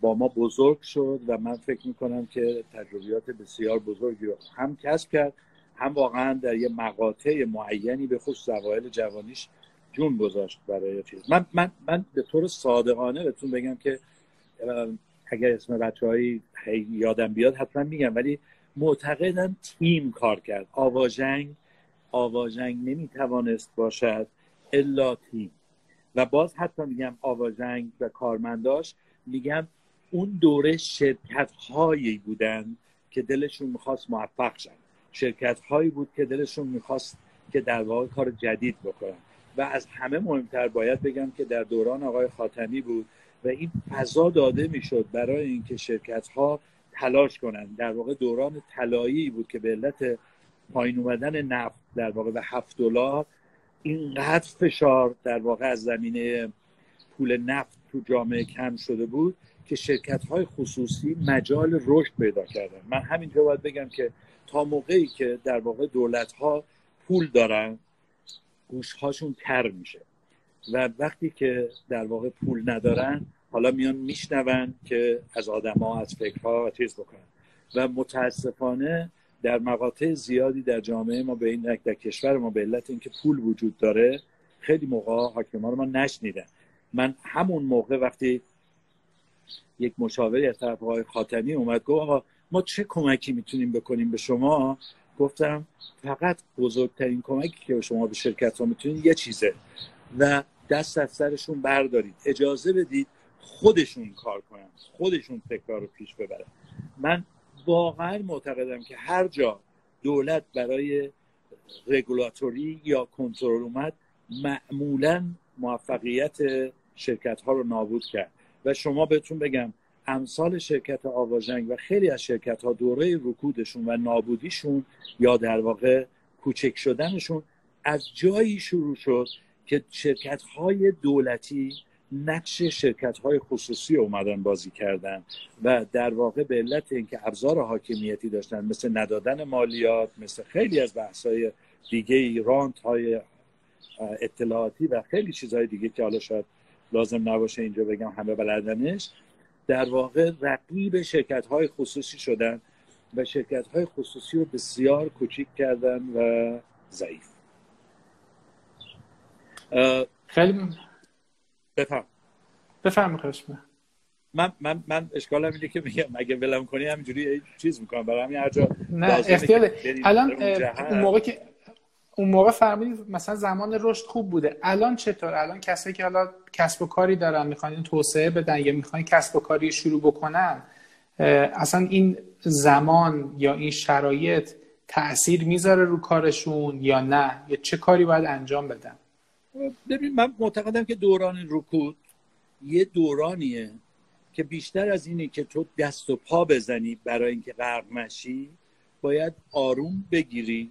با ما بزرگ شد و من فکر میکنم که تجربیات بسیار بزرگی رو هم کسب کرد، هم واقعا در یه مقاطع معینی به خصوص اوایل جوانیش جون گذاشت برای چیز. من من من به طور صادقانه بهتون بگم که اگر اسم بچه‌هایی یادم بیاد حتما میگم، ولی معتقدم تیم کار کرد. آواژنگ آواژنگ نمیتوانست باشد الا تیم. و باز حتی میگم آواژنگ و کارمنداش، میگم اون دوره شرکت‌هایی بودن که دلشون میخواست موفق شن، شرکت‌هایی بود که دلشون میخواست که در واقع کار جدید بکنن. و از همه مهمتر باید بگم که در دوران آقای خاتمی بود و این فضا داده میشد برای اینکه شرکت‌ها تلاش کنن. در واقع دوران طلایی بود که به علت پایین اومدن نفت در واقع به هفت دلار، اینقدر فشار در واقع از زمینه پول نفت تو جامعه کم شده بود که شرکت‌های خصوصی مجال رشد پیدا کردن. من همینجا باید بگم که تا موقعی که در واقع دولت‌ها پول دارن، گوش‌هاشون تر میشه و وقتی که در واقع پول ندارن، حالا میان میشنون که از آدم‌ها، از فکرها تیز بکنن. و متاسفانه در مقاطع زیادی در جامعه ما، به این در کشور ما، به علت اینکه پول وجود داره، خیلی موقع حاکما رو ما نشنیدن. من همون موقع وقتی یک مشاوری از طرف آقای خاتمی اومد گفت آقا ما چه کمکی میتونیم بکنیم به شما، گفتم فقط بزرگترین کمکی که شما به شرکت ها میتونید یه چیزه و دست از سرشون بردارید، اجازه بدید خودشون کار کنن، خودشون فکرها رو پیش ببرن. من واقعا معتقدم که هر جا دولت برای رگولاتوری یا کنترل اومد، معمولاً موفقیت شرکت ها رو نابود کرد. و شما بهتون بگم امثال شرکت آواژنگ و خیلی از شرکت ها دوره رکودشون و نابودیشون یا در واقع کوچک شدنشون از جایی شروع شد که شرکت های دولتی نقش شرکت های خصوصی اومدن بازی کردن و در واقع به علت اینکه ابزار حاکمیتی داشتن، مثل ندادن مالیات، مثل خیلی از بحث های دیگه، رانت های اطلاعاتی و خیلی چیزهای دیگه که حالا شاید لازم نباشه اینجا بگم همه بلدنش، در واقع رقیب شرکت‌های خصوصی شدن و شرکت‌های خصوصی رو بسیار کوچیک کردن و ضعیف. خیلی بفهم بفهم خشمه من من من اشکال هم اینه که میگم اگه ولم کنی همینجوری چیز میکنم، برای همین هر جا اختیاره. الان اون موقع که اون موقع فرمودید مثلا زمان رشد خوب بوده، الان چطور؟ الان کسایی که حالا کسب و کاری دارن میخوان توسعه بدن یا میخوان کسب و کاری شروع بکنن، اصلا این زمان یا این شرایط تأثیر میذاره رو کارشون یا نه، یا چه کاری باید انجام بدن؟ ببین من معتقدم که دوران رکود یه دورانیه که بیشتر از اینه که تو دست و پا بزنی برای اینکه غرق نشی، باید آروم بگیری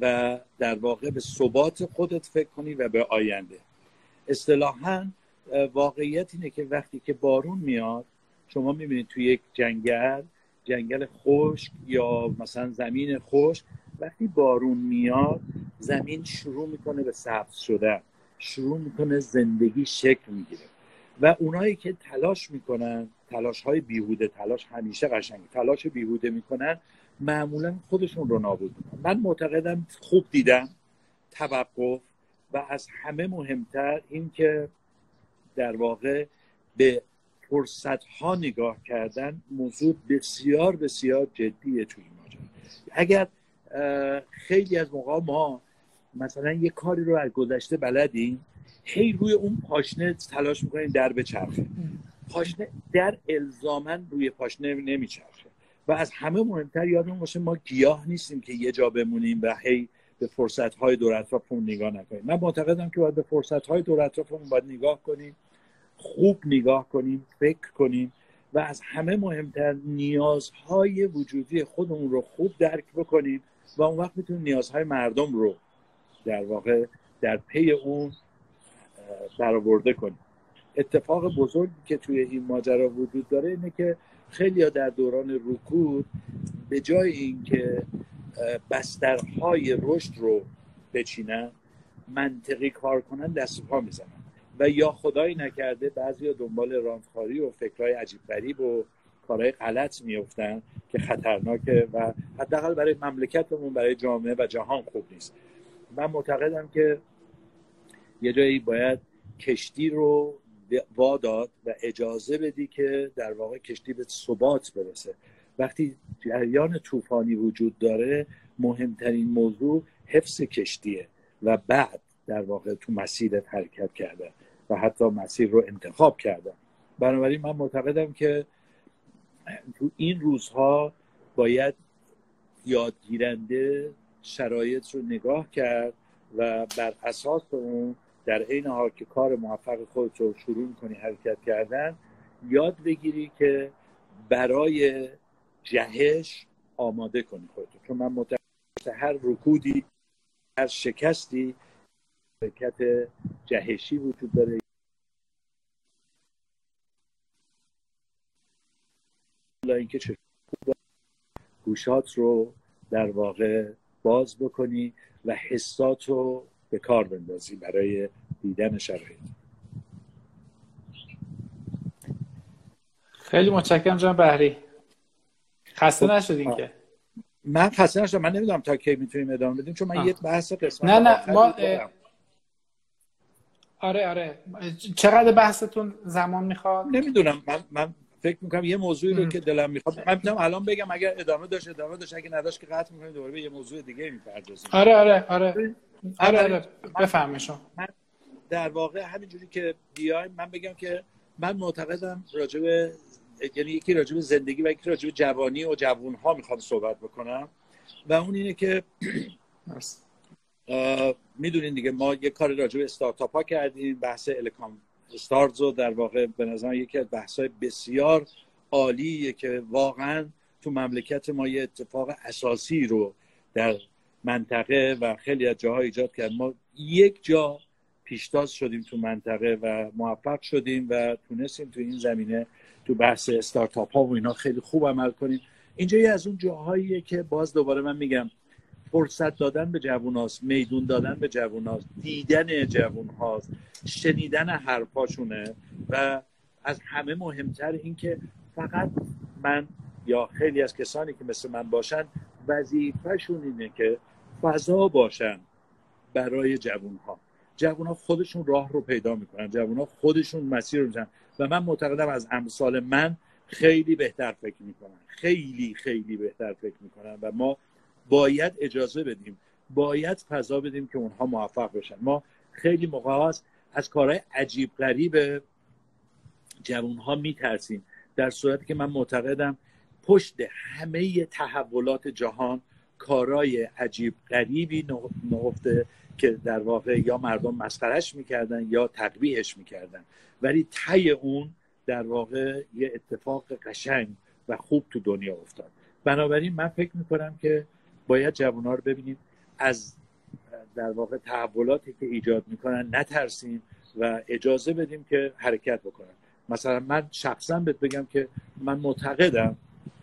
و در واقع به ثبات خودت فکر کنی و به آینده. اصطلاحاً واقعیت اینه که وقتی که بارون میاد، شما میبینید توی یک جنگل جنگل خشک یا مثلا زمین خشک، وقتی بارون میاد زمین شروع میکنه به سبز شدن، شروع میکنه زندگی شکل میگیره. و اونایی که تلاش میکنن، تلاش های بیهوده، تلاش همیشه قشنگه، تلاش بیهوده میکنن، معمولا خودشون رو نابود میکنن. من معتقدم خوب دیدم، توقف و از همه مهمتر این که در واقع به فرصت‌ها نگاه کردن موضوع بسیار بسیار جدیه توی این ماجرا. اگر خیلی از موقع ما مثلا یه کاری رو از گذشته بلدیم، هی روی اون پاشنه تلاش میکنیم در بچرخه، پاشنه در الزاماً روی پاشنه نمیچرخه. و از همه مهمتر یادمون باشه ما گیاه نیستیم که یه جا بمونیم و هی به فرصت‌های دور اطرافمون نگاه نکنیم. من معتقدم که باید به فرصت‌های دور اطرافمون باید نگاه کنیم، خوب نگاه کنیم، فکر کنیم و از همه مهمتر نیازهای وجودی خودمون رو خوب درک بکنیم و اون وقت میتونیم نیازهای مردم رو در واقع در پی اون برآورده کنیم. اتفاق بزرگی که توی این ماجرا وجود داره اینه که خیلی‌ها در دوران رکود به جای اینکه بسترهای رشد رو بچینن، منطقی کار کنن، دست و پا میزنن و یا خدایی نکرده بعضیا دنبال رانت‌خواری و فکرهای عجیب غریب و کارهای غلط میفتن که خطرناکه و حداقل برای مملکتمون، برای جامعه و جهان خوب نیست. من معتقدم که یه جایی باید کشتی رو واداد و اجازه بدی که در واقع کشتی به ثبات برسه. وقتی جریان طوفانی وجود داره مهمترین موضوع حفظ کشتیه و بعد در واقع تو مسیر حرکت کردن و حتی مسیر رو انتخاب کردن. بنابراین من معتقدم که تو این روزها باید یادگیرنده شرایط رو نگاه کرد و بر اساس اون در عین حال که کار موفق خودت رو شروع می‌کنی حرکت کردن، یاد بگیری که برای جهش آماده کنی خودت. چون من معتقدم هر رکودی، هر شکستی حرکت جهشی وجود داره. الا اینکه چه گوشات رو در واقع باز بکنی و حسات رو به کار بندازی برای دیدن شرایط. خیلی متشکرم جناب بحری. خسته نشدین که؟ من خسته نشدم. من نمیدونم تا کی میتونیم ادامه بدیم چون من آه. یه بحث قسمت نه نه ما اه... آره آره چقدر بحثتون زمان میخواد؟ نمیدونم. من من فکر میکنم یه موضوعی رو ام. که دلم میخواد من میتونم الان بگم، اگر ادامه داشت ادامه داشت، اگه نداشت که قطع میکنیم دوباره به یه موضوع دیگه میپردازیم. آره آره آره آره آره بفهمشون. من در واقع همینجوری که بیایم من بگم که من معتقدم راجع به، یعنی یکی راجع به زندگی و یکی راجع به جوانی و جوانها میخوام صحبت بکنم و اون اینه که میدونین دیگه ما یه کار راجع به استارتاپ ها کردیم، بحث الکام استارتز رو در واقع به نظر یکی از بحث‌های بسیار عالیه که واقعا تو مملکت ما یه اتفاق اساسی رو در منطقه و خیلی از جاها ایجاد کرد. ما یک جا پیشتاز شدیم تو منطقه و موفق شدیم و تونستیم تو این زمینه تو بحث استارتاپ ها و اینا خیلی خوب عمل کنیم. اینجا یه از اون جاهاییه که باز دوباره من میگم فرصت دادن به جووناست، میدون دادن به جووناست، دیدن جوونهاست، شنیدن حرفاشونه و از همه مهمتر این که فقط من یا خیلی از کسانی که مثل من باشن وظیفه‌شون اینه که فضا باشن برای جوونها. جوونها خودشون راه رو پیدا میکنن، جوونها خودشون مسیر رو میزنن و من معتقدم از امثال من خیلی بهتر فکر میکنن، خیلی خیلی بهتر فکر میکنن و ما باید اجازه بدیم، باید فضا بدیم که اونها موفق بشن. ما خیلی موقع هست از کارهای عجیب غریب جوانها میترسیم، در صورتی که من معتقدم پشت همه تحولات جهان کارهای عجیب غریبی نهفته که در واقع یا مردم مسخرهش میکردن یا تقبیحش میکردن، ولی ته اون در واقع یه اتفاق قشنگ و خوب تو دنیا افتاد. بنابراین من فکر میکنم که باید جوان‌ها رو ببینیم، از در واقع تحولاتی که ایجاد میکنن نترسیم و اجازه بدیم که حرکت بکنن. مثلا من شخصا بهت بگم که من معتقدم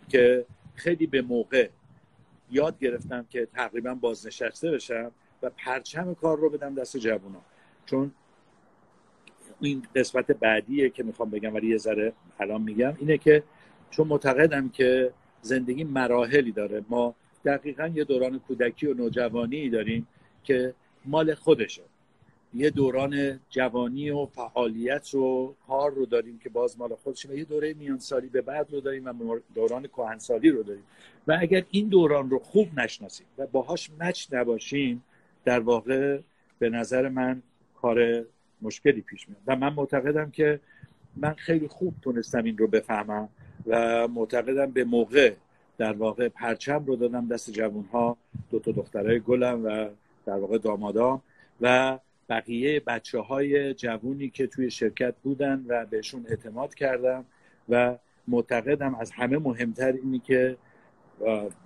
که خیلی به موقع یاد گرفتم که تقریبا بازنشسته بشم و پرچم کار رو بدم دست جوان‌ها، چون این قسمت بعدیه که میخوام بگم ولی یه ذره الان میگم اینه که چون معتقدم که زندگی مراحلی داره، ما دقیقاً یه دوران کودکی و نوجوانی داریم که مال خودشه یه دوران جوانی و فعالیت رو کار رو داریم که باز مال خودشه، و یه دوره میانسالی به بعد رو داریم و دوران کهنسالی رو داریم. و اگر این دوران رو خوب نشناسیم و باهاش مچ نباشیم، در واقع به نظر من کار مشکلی پیش میاد. و من معتقدم که من خیلی خوب تونستم این رو بفهمم و معتقدم به موقع در واقع پرچم رو دادم دست جوانها، دو تا دخترای گلم و در واقع دامادام و بقیه بچه های جوونی که توی شرکت بودن و بهشون اعتماد کردم. و معتقدم از همه مهمتر اینی که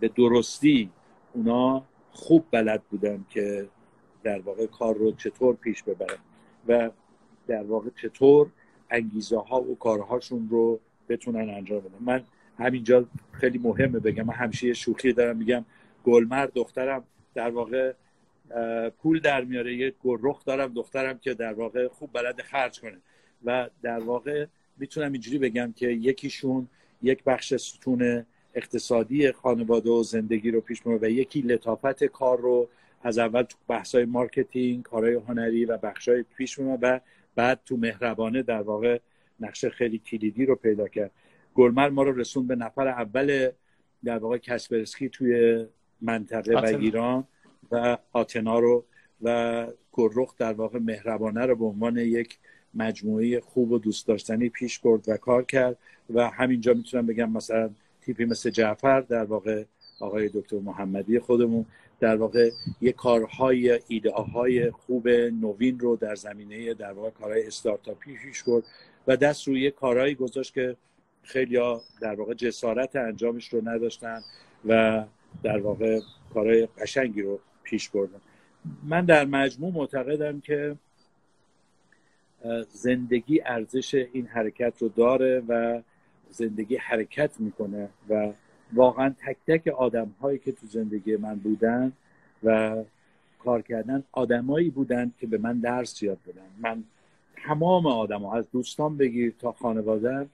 به درستی اونا خوب بلد بودن که در واقع کار رو چطور پیش ببرن و در واقع چطور انگیزه ها و کارهاشون رو بتونن انجام بدن. من همینجا خیلی مهمه بگم، من همیشه یه شوخی دارم میگم گلمر دخترم در واقع پول در میاره، یه گرخ دارم دخترم که در واقع خوب بلد خرج کنه. و در واقع میتونم اینجوری بگم که یکیشون یک بخش ستون اقتصادی خانواده و زندگی رو پیش میبره و یکی لطافت کار رو از اول تو بحث‌های مارکتینگ، کارهای هنری و بخش‌های پیش میبره و بعد تو مهربانه در واقع نقش خیلی کلیدی رو پیدا کرد. گلمر ما رو رسون به نفر اول در واقع کسپرسکی توی منطقه آتنا. و ایران و آتنا رو و گرخ در واقع مهربانه رو به عنوان یک مجموعه خوب و دوست داشتنی پیش برد و کار کرد. و همینجا میتونم بگم مثلا تیپی مثل جعفر در واقع آقای دکتر محمدی خودمون در واقع یه کارهای ایده‌های خوب نوین رو در زمینه در واقع کارهای استارتاپی پیش برد و دست روی کارهایی گذاشت که خیلی‌ها در واقع جسارت انجامش رو نداشتن و در واقع کارهای قشنگی رو پیش بردن. من در مجموع معتقدم که زندگی ارزش این حرکت رو داره و زندگی حرکت میکنه و واقعا تک تک آدم هایی که تو زندگی من بودن و کار کردن آدمایی بودن که به من درس یاد دادن. من تمام آدم ها از دوستان بگیر تا خانواده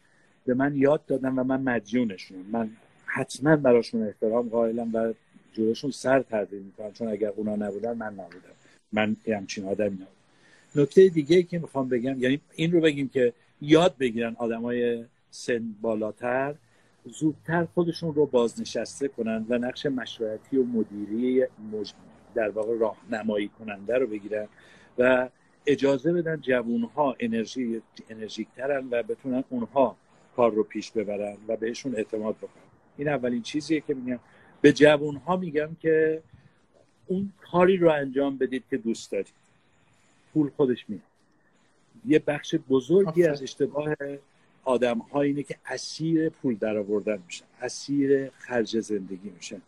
به من یاد دادن و من مدیونشونم. من حتما براشون احترام قائلم و جورشون سر تقدیر میکنم، چون اگر اونا نبودن من نبودم، من همچین آدمی نبودم. نکته دیگه که میخوام بگم، یعنی این رو بگیم که یاد بگیرن آدمای سن بالاتر زودتر خودشون رو بازنشسته کنن و نقش مشورتی و مدیری مج... در واقع راهنمایی کننده رو بگیرن و اجازه بدن جوانها انرژی انرژیک‌ترن و بتونن اونها کار رو پیش ببرن و بهشون اعتماد بکنن. این اولین چیزیه که میگم به جوانها، میگم که اون کاری رو انجام بدید که دوست دارید، پول خودش میاد. یه بخش بزرگی از اشتباه آدم ها اینه که اسیر پول در آوردن میشن، اسیر خرج زندگی میشن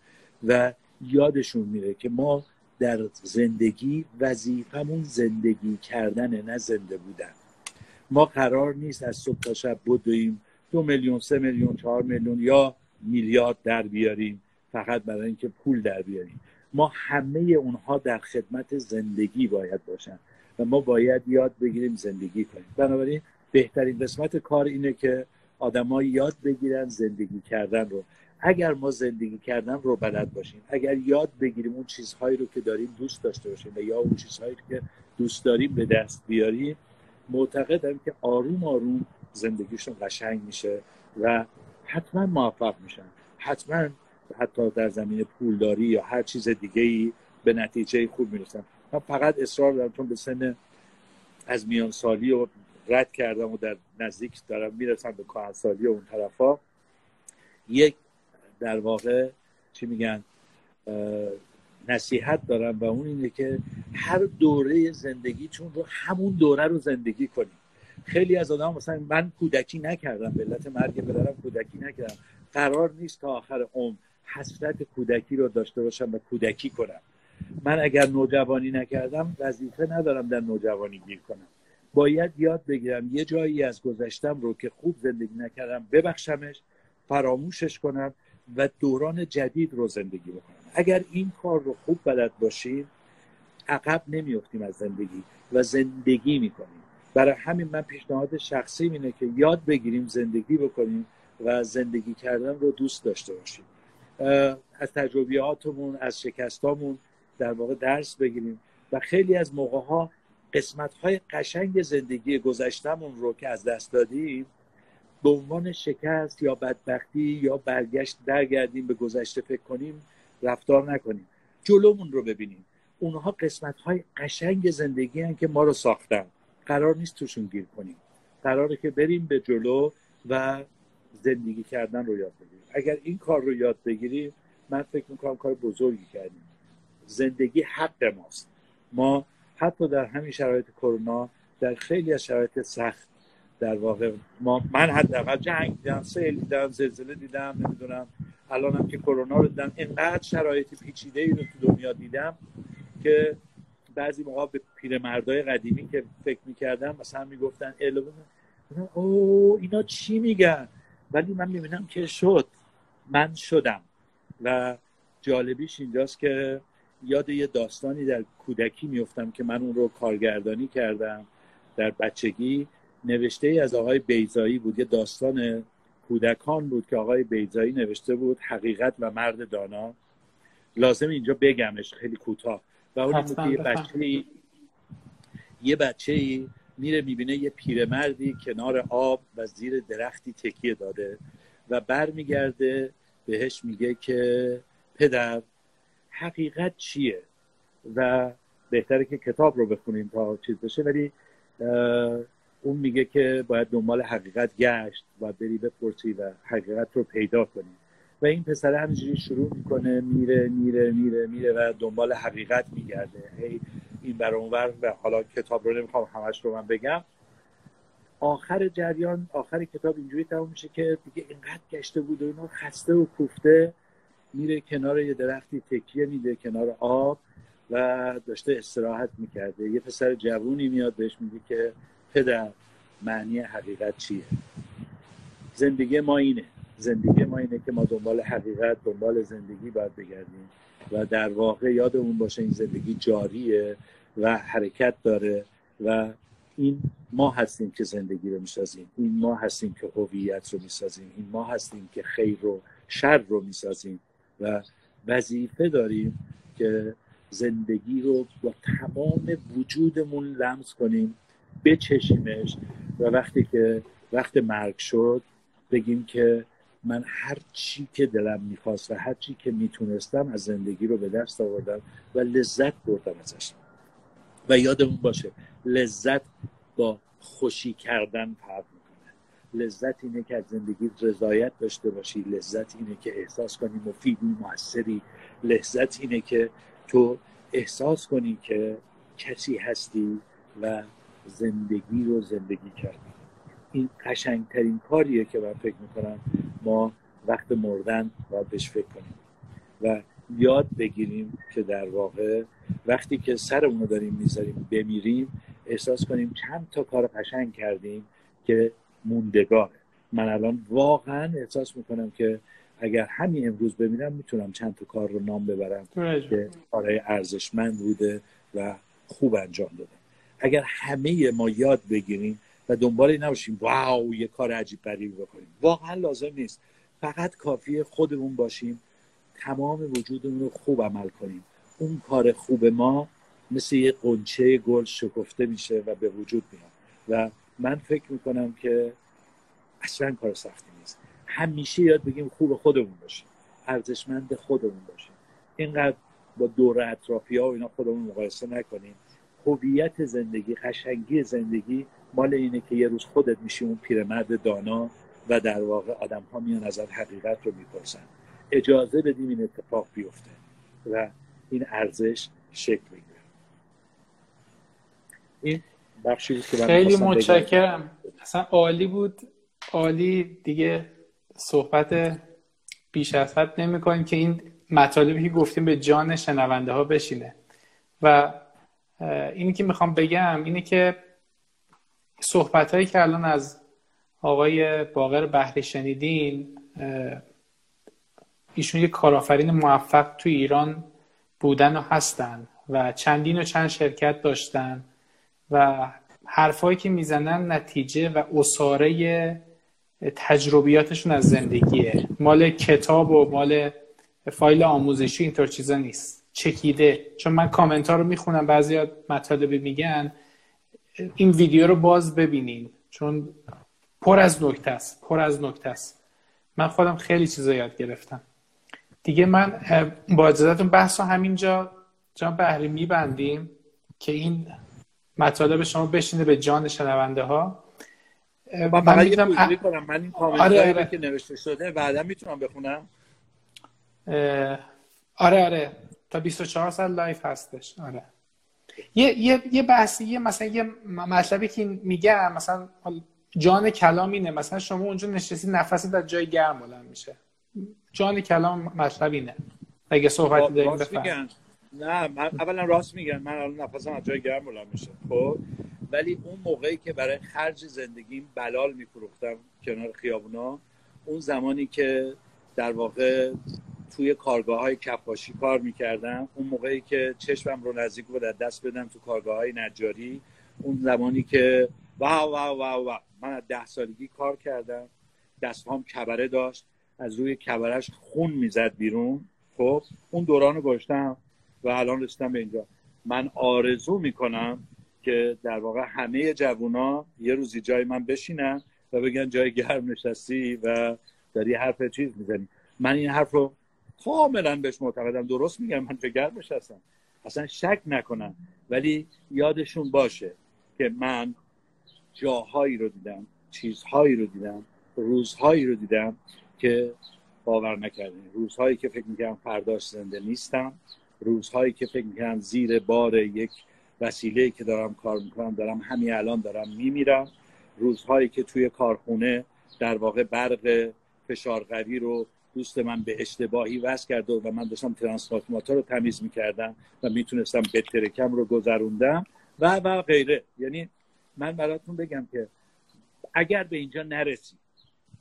و یادشون میره که ما در زندگی وظیفمون زندگی کردنه، نه زنده بودن. ما قرار نیست از صبح تا شب بدویم دو میلیون، سه میلیون، چهار میلیون یا میلیارد در بیاریم فقط برای اینکه پول در بیاریم. ما همه اونها در خدمت زندگی باید باشن و ما باید یاد بگیریم زندگی کنیم. بنابراین بهترین قسمت کار اینه که آدم‌ها یاد بگیرن زندگی کردن رو. اگر ما زندگی کردن رو بلد باشیم، اگر یاد بگیریم اون چیزهایی رو که داریم دوست داشته باشیم و یا اون چیزهایی که دوست داریم به دست بیاریم، معتقدم که آروم آروم زندگیشون قشنگ میشه و حتما موفق میشن، حتما حتی در زمینه پولداری یا هر چیز دیگه‌ای به نتیجه خوب میرسن. من فقط اصرار دارم چون به سن از میانسالی و رد کردم و در نزدیک دارم میرسم به کهنسالی و اون طرفا، یک در واقع چی میگن نصیحت دارم و اون اینه که هر دوره زندگیتون رو همون دوره رو زندگی کنید. خیلی از آدم مثلا من کودکی نکردم، به علت مرگ پدرم کودکی نکردم، قرار نیست تا آخر عمر حسرت کودکی رو داشته باشم و کودکی کنم. من اگر نوجوانی نکردم وظیفه ندارم در نوجوانی گیر کنم. باید یاد بگیرم یه جایی از گذشتم رو که خوب زندگی نکردم ببخشمش، فراموشش کنم و دوران جدید رو زندگی بکنم. اگر این کار رو خوب بلد باشیم عقب نمیافتیم از زندگی و زندگی میکنیم. برای همین من پیشنهاد شخصی اینه که یاد بگیریم زندگی بکنیم و زندگی کردن رو دوست داشته باشیم. از تجربیاتمون، از شکستامون در واقع درس بگیریم و خیلی از موقع‌ها قسمت‌های قشنگ زندگی گذشتمون رو که از دست دادیم به عنوان شکست یا بدبختی یا برگشت درگردیم به گذشته فکر کنیم، رفتار نکنیم، جلومون رو ببینیم. اونها قسمت‌های قشنگ زندگی هستن که ما رو ساختن، قرار نیست توشون گیر کنیم، قراره که بریم به جلو و زندگی کردن رو یاد بگیریم. اگر این کار رو یاد بگیریم، من فکر میکنم کار بزرگی کردیم. زندگی حق ماست. ما حتی در همین شرایط کرونا، در خیلی از شرایط سخت، در واقع ما من حداقل جنگ دیدم، سیل دیدم، زلزله دیدم، نمیدونم الانم که کرونا رو دیدم، اینقدر شرایط پیچیده‌ای رو تو دنیا دیدم که بعضی موقع به پیرمردای قدیمی که فکر می‌کردم مثلا میگفتن الهو او اینا چی میگن، ولی من میبینم که شد، من شدم. و جالبیش اینجاست که یاد یه داستانی در کودکی میفتم که من اون رو کارگردانی کردم در بچگی. نوشته ای از آقای بیزایی بود، یه داستان کودکان بود که آقای بیزایی نوشته بود، حقیقت و مرد دانا. لازم اینجا بگمش خیلی کوتاه. و اون بود که یه بچه‌ای یه بچه‌ای میره میبینه یه پیرمردی کنار آب و زیر درختی تکیه داده و برمیگرده بهش میگه که پدر حقیقت چیه؟ و بهتره که کتاب رو بخونیم تا چیز بشه، ولی اون میگه که باید دنبال حقیقت گشت و بری بپرسی و حقیقت رو پیدا کنی. و این پسر همینجوری شروع میکنه میره میره میره میره و دنبال حقیقت میگرده، هی این بر اونور. و حالا کتاب رو نمیخوام همش رو من بگم. آخر جریان، آخر کتاب اینجوری تموم میشه که دیگه اینقدر گشته بود و اینا، خسته و کوفته میره کنار یه درختی تکیه میده کنار آب و داشته استراحت میکرده. یه پسر جوونی میاد بهش میگه که پدر معنی حقیقت چیه؟ زندگی ما اینه، زندگی ما اینه که ما دنبال حقیقت، دنبال زندگی باید بگردیم و در واقع یادمون باشه این زندگی جاریه و حرکت داره و این ما هستیم که زندگی رو میسازیم، این ما هستیم که هویت رو میسازیم، این ما هستیم که خیر و شر رو میسازیم و وظیفه داریم که زندگی رو با تمام وجودمون لمس کنیم، بچشیمش و وقتی که وقت مرگ شد بگیم که من هر چی که دلم میخواست و هر چی که میتونستم از زندگی رو به دست آوردم و لذت بردم ازش. و یادمون باشه لذت با خوشی کردن فرق میکنه. لذت اینه که از زندگی رضایت داشته باشی، لذت اینه که احساس کنی مفیدی، موثری، لذت اینه که تو احساس کنی که کسی هستی و زندگی رو زندگی کردی. این قشنگترین کاریه که من فکر میکنم ما وقت مردن باید بهش فکر کنیم و یاد بگیریم که در واقع وقتی که سرمونو داریم میذاریم بمیریم احساس کنیم چند تا کار قشنگ کردیم که موندگاره. من الان واقعا احساس میکنم که اگر همین امروز بمیرم میتونم چند تا کار رو نام ببرم که کارهای ارزشمند بوده و خوب انجام دادم. اگر همه ما یاد بگیریم و دنبال این نباشیم واو یه کار عجیب غریبی بکنیم، واقعا لازم نیست، فقط کافیه خودمون باشیم، تمام وجودمون رو خوب عمل کنیم، اون کار خوب ما مثل یه قنچه گل شکفته میشه و به وجود میاد. و من فکر میکنم که اصلا کار سختی نیست. همیشه یاد بگیم خوب خودمون باشیم، ارزشمند خودمون باشیم، اینقدر با دور اطرافی‌ها و اینا خودمون مقایسه نکنیم. هویت زندگی، قشنگی زندگی مال اینه که یه روز خودت میشی اون پیرمرد دانا و در واقع آدم ها میان ازت حقیقت رو میپرسن. اجازه بدیم این اتفاق بیفته و این ارزش شکل بگیره. این بخشی بود که من خیلی متشکرم. اصلا عالی بود، عالی. دیگه صحبت بیش از حد نمی‌کنیم که این مطالبی که گفتیم به جان شنونده ها بشینه. و اینی که میخوام بگم اینه که صحبت هایی که الان از آقای باقر بحری شنیدین، ایشون یک کارآفرین موفق تو ایران بودن و هستن و چندین و چند شرکت داشتن و حرفایی که میزنن نتیجه و عصاره تجربیاتشون از زندگیه، مال کتاب و مال فایل آموزشی اینطور چیزا نیست، چکیده. چون من کامنت ها رو میخونم، بعضی ها مطالبی میگن این ویدیو رو باز ببینین چون پر از نکته است، پر از نکته است. من خودم خیلی چیزا یاد گرفتم. دیگه من با اجازهتون بحث رو همینجا جان بحری میبندیم که این مطالب شما بشینه به جان شنونده ها. من فقط یه توضیح کنم، من این کامنت‌هایی که نوشته شده بعدا میتونم بخونم. آره آره تا بیست و چهار ساعت لایف هستش. آره یه یه یه بحثی، یه مثلا یه مطلبی که میگم مثلا جان کلام اینه، مثلا شما اونجا نشستی نفست از جای گرم بلند میشه، جان کلام مطلب اینه. اگه صحبتی داریم بفرمایید. نه من اولا راست میگم، من الان نفسم از جای گرم بلند میشه خب، ولی اون موقعی که برای خرج زندگیم بلال میفروختم کنار خیابونا، اون زمانی که در واقع توی کارگاه‌های کفاشی کار میکردم، اون موقعی که چشمم رو نزدیک بود از دست بدم تو کارگاه‌های نجاری، اون زمانی که واو واو واو واو من از ده سالگی کار کردم، دستم کبره داشت، از روی کبرش خون میزد بیرون خب، اون دورانو گذاشتم و الان رسیدم به اینجا. من آرزو میکنم که در واقع همه جوونا یه روزی جای من بشینن و بگن جای گرم نشستی و داری حرف چیز میزنی. من این حرف رو کاملا بهش معتقدم، درست میگم، من جای گرم نشستم، اصلا شک نکنن. ولی یادشون باشه که من جاهایی رو دیدم، چیزهایی رو دیدم، روزهایی رو دیدم که باور نکردنی، روزهایی که فکر میکنم فرداش زنده نیستم، روزهایی که فکر میکنم زیر بار یک وسیله‌ای که دارم کار میکنم دارم همین الان دارم میمیرم، روزهایی که توی کارخونه در واقع برق فشارغری رو دوست من به اشتباهی وصل کرده و من داشتم ترانسفورماتور رو تمیز میکردم و میتونستم بترکم رو گذروندم و و غیره. یعنی من براتون بگم که اگر به اینجا نرسی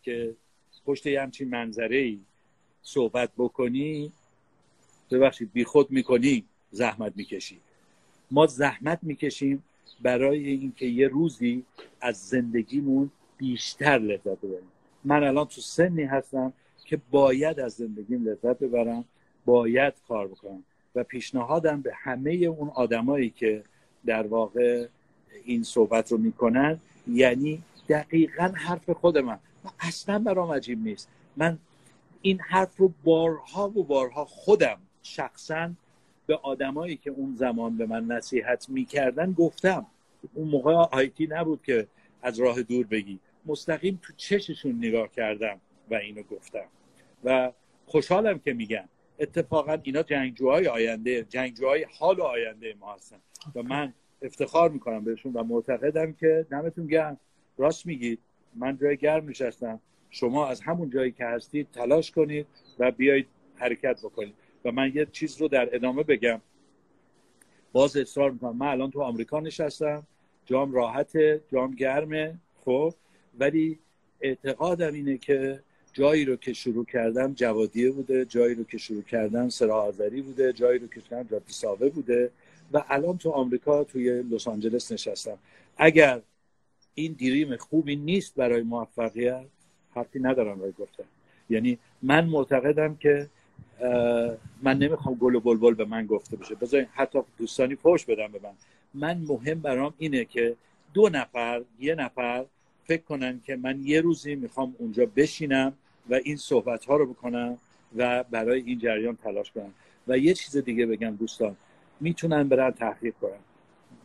که پشت همچین منظره‌ای صحبت بکنی، ببخشید بی خود میکنی، زحمت میکشی. ما زحمت میکشیم برای اینکه یه روزی از زندگیمون بیشتر لذت ببریم. من الان تو سنی هستم که باید از زندگیم لذت ببرم، باید کار بکنم و پیشنهادم به همه اون آدمایی که در واقع این صحبت رو میکنن، یعنی دقیقاً حرف خود من، من اصلا برام عجیب نیست، من این حرف رو بارها و بارها خودم شخصاً به آدمایی که اون زمان به من نصیحت میکردن گفتم. اون موقع آیتی نبود که از راه دور بگی، مستقیم تو چششون نگاه کردم و اینو گفتم و خوشحالم که میگن اتفاقا اینا جنگجوهای آینده، جنگجوهای حال و آینده ما هستن و من افتخار میکنم بهشون و معتقدم که دمتون گرم، راست میگید، من جای گرم نشستم، شما از همون جایی که هستید تلاش کنید و بیایید حرکت بکنید. و من یه چیز رو در ادامه بگم، باز اصرار میکنم، من الان تو آمریکا نشستم، جام راحته، جام گرمه خب، ولی اعتقادم اینه که جایی رو که شروع کردم جوادیه بوده، جایی رو که شروع کردم سراح آذری بوده، جایی رو که شروع کردم جاده ساوه بوده و الان تو آمریکا توی لس آنجلس نشستم. اگر این دریم خوبی نیست برای موفقیت، حرفی ندارم برای گفتن. یعنی من معتقدم که من نمیخوام گل و بلبل به من گفته بشه، بذارین حتی دوستانی فحش بدن به من. من مهم برام اینه که دو نفر، یه نفر فکر کنن که من یه روزی میخوام اونجا بشینم و این صحبت ها رو بکنم و برای این جریان تلاش کنم. و یه چیز دیگه بگم دوستان، میتونن برن تحقیق کنن،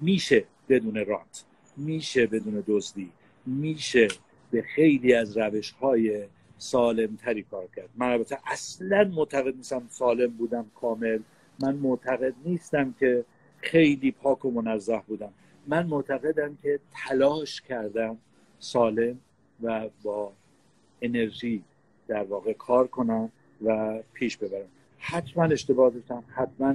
میشه بدون رانت، میشه بدون دزدی، میشه به خیلی از روش های سالم تری کار کرد. من البته اصلا معتقد نیستم سالم بودم کامل، من معتقد نیستم که خیلی پاک و منزه بودم، من معتقدم که تلاش کردم سالم و با انرژی در واقع کار کنم و پیش ببرم. حتما اشتباه داشتم، حتما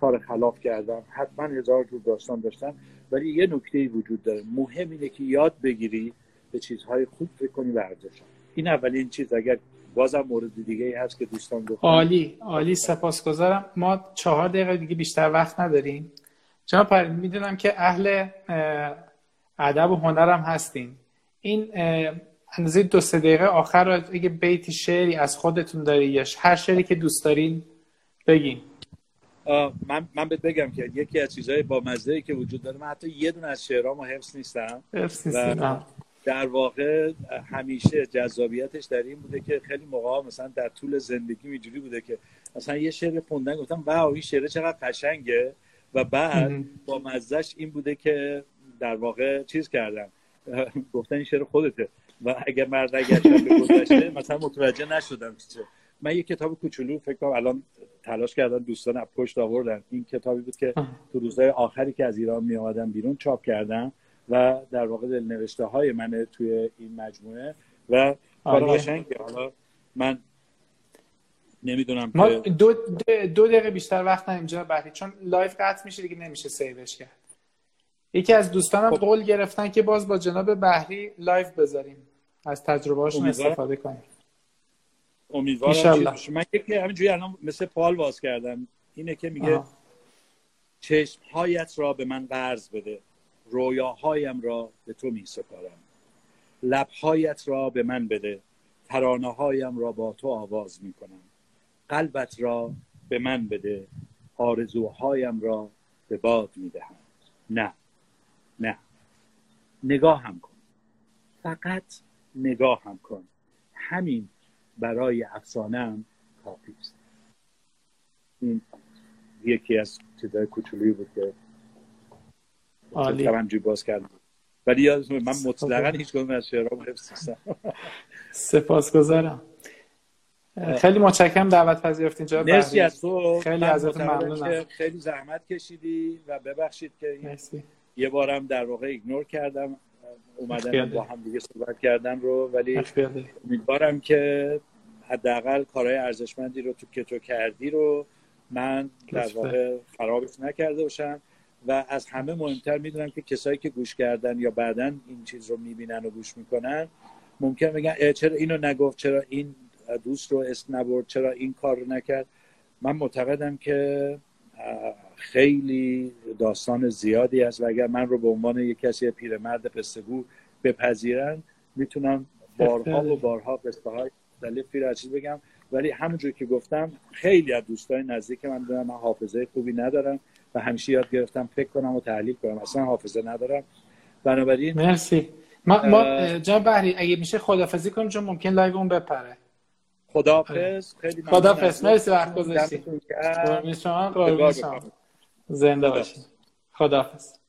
کار خلاف کردم، حتما هزار جور داستان داشتم، ولی یه نکته‌ای وجود داره، مهم اینه که یاد بگیری به چیزهای خوب فکر کنی و ارزشش. این اولین چیز. اگر بازم مورد دیگه هست که دوستان گفتن، عالی عالی، سپاسگزارم. ما چهار دقیقه دیگه بیشتر وقت نداریم. جناب پری، میدونم که اهل ادب و هنرم هستین، این اندازه دو سه دقیقه آخر رو اگه بیت شعری از خودتون داری یا هر شعری که دوست دارین بگین. من من بهت بگم که یکی از چیزهای بامزه‌ای که وجود داره، من حتی یه دونه از شعرامو حفظ نیستم حفظ نیستم در واقع همیشه جذابیتش در این بوده که خیلی موقعا مثلا در طول زندگی اینجوری بوده که مثلا یه شعر خوندن گفتم واو این شعر چقدر قشنگه، و بعد با مزهش این بوده که در واقع چیز کردن گفتن این شعر خودته، و اگه مرد اگه شب گذشته مثلا متوجه نشدم چیه. من یه کتاب کوچولو فکر کنم الان تلاش کردن دوستان از پشت آوردن، این کتابی بود که تو روزهای آخری که از ایران می اومدم بیرون چاپ کردن و در واقع دل نوشته های من توی این مجموعه و کار قشنگه. حالا من نمیدونم ما که دو, دو دقیقه بیشتر وقت نمی‌ذاریم جناب بحری، چون لایف قطع میشه دیگه نمیشه سیوش کرد. یکی از دوستانم خب قول گرفتن که باز با جناب بحری لایف بذاریم، از تجربه‌هاشون استفاده کنیم. امیدوارم. من یکی همینجوری الان مثل پال باز کردم، اینه که میگه آه. چشمهایت را به من قرض بده، رویاهایم را به تو میسپارم، لبهایت را به من بده، ترانه‌هایم را با تو آواز میکنم، قلبت را به من بده، آرزوهایم را به باد میدهم. نه نه نگاهم کن، فقط نگاهم کن، همین برای افسانه‌ام کافی است. این یکی از چیزای کوچولویی بود که تمام جوری باز کردم، ولی یادم من مطلقاً هیچ کدوم از شعرام حفظ نیستم. سپاسگزارم، خیلی متشکرم دعوت پذیرفتین جناب بحری. مرسی از تو، خیلی ازت ممنونم، خیلی زحمت کشیدی و ببخشید که این یه بارم در واقع ایگنور کردم اومدن با هم دیگه صحبت کردن رو، ولی امیدوارم که حداقل کارهای ارزشمندی رو تو که تو کردی رو من در واقع خرابش نکرده باشم، و از همه مهمتر میدونم که کسایی که گوش کردن یا بعداً این چیز رو میبینن و گوش میکنن ممکن بگن چرا اینو نگفت، چرا این دوست رو اسم نبرد، چرا این کار رو نکرد. من معتقدم که خیلی داستان زیادی هست و اگر من رو به عنوان یک کسی پیرمرد قصه‌گو بپذیرن میتونم بارها و بارها قصه های مختلف پیرچی بگم، ولی همونجوری که گفتم خیلی از دوستای نزدیک من دارم، من حافظه خوبی ندارم و همیشه یاد گرفتم فکر کنم و تحلیل کنم، اصلا حافظه ندارم. بنابراین مرسی. ما, ما جناب بحری اگه میشه خداحافظی کنیم چون ممکن لایو اون بپره. خداحافظ، خیلی ممنون. خداحافظ، مرسی وقت گذاشتید. قربون شما، قربون شما. زنده باشید. خداحافظ.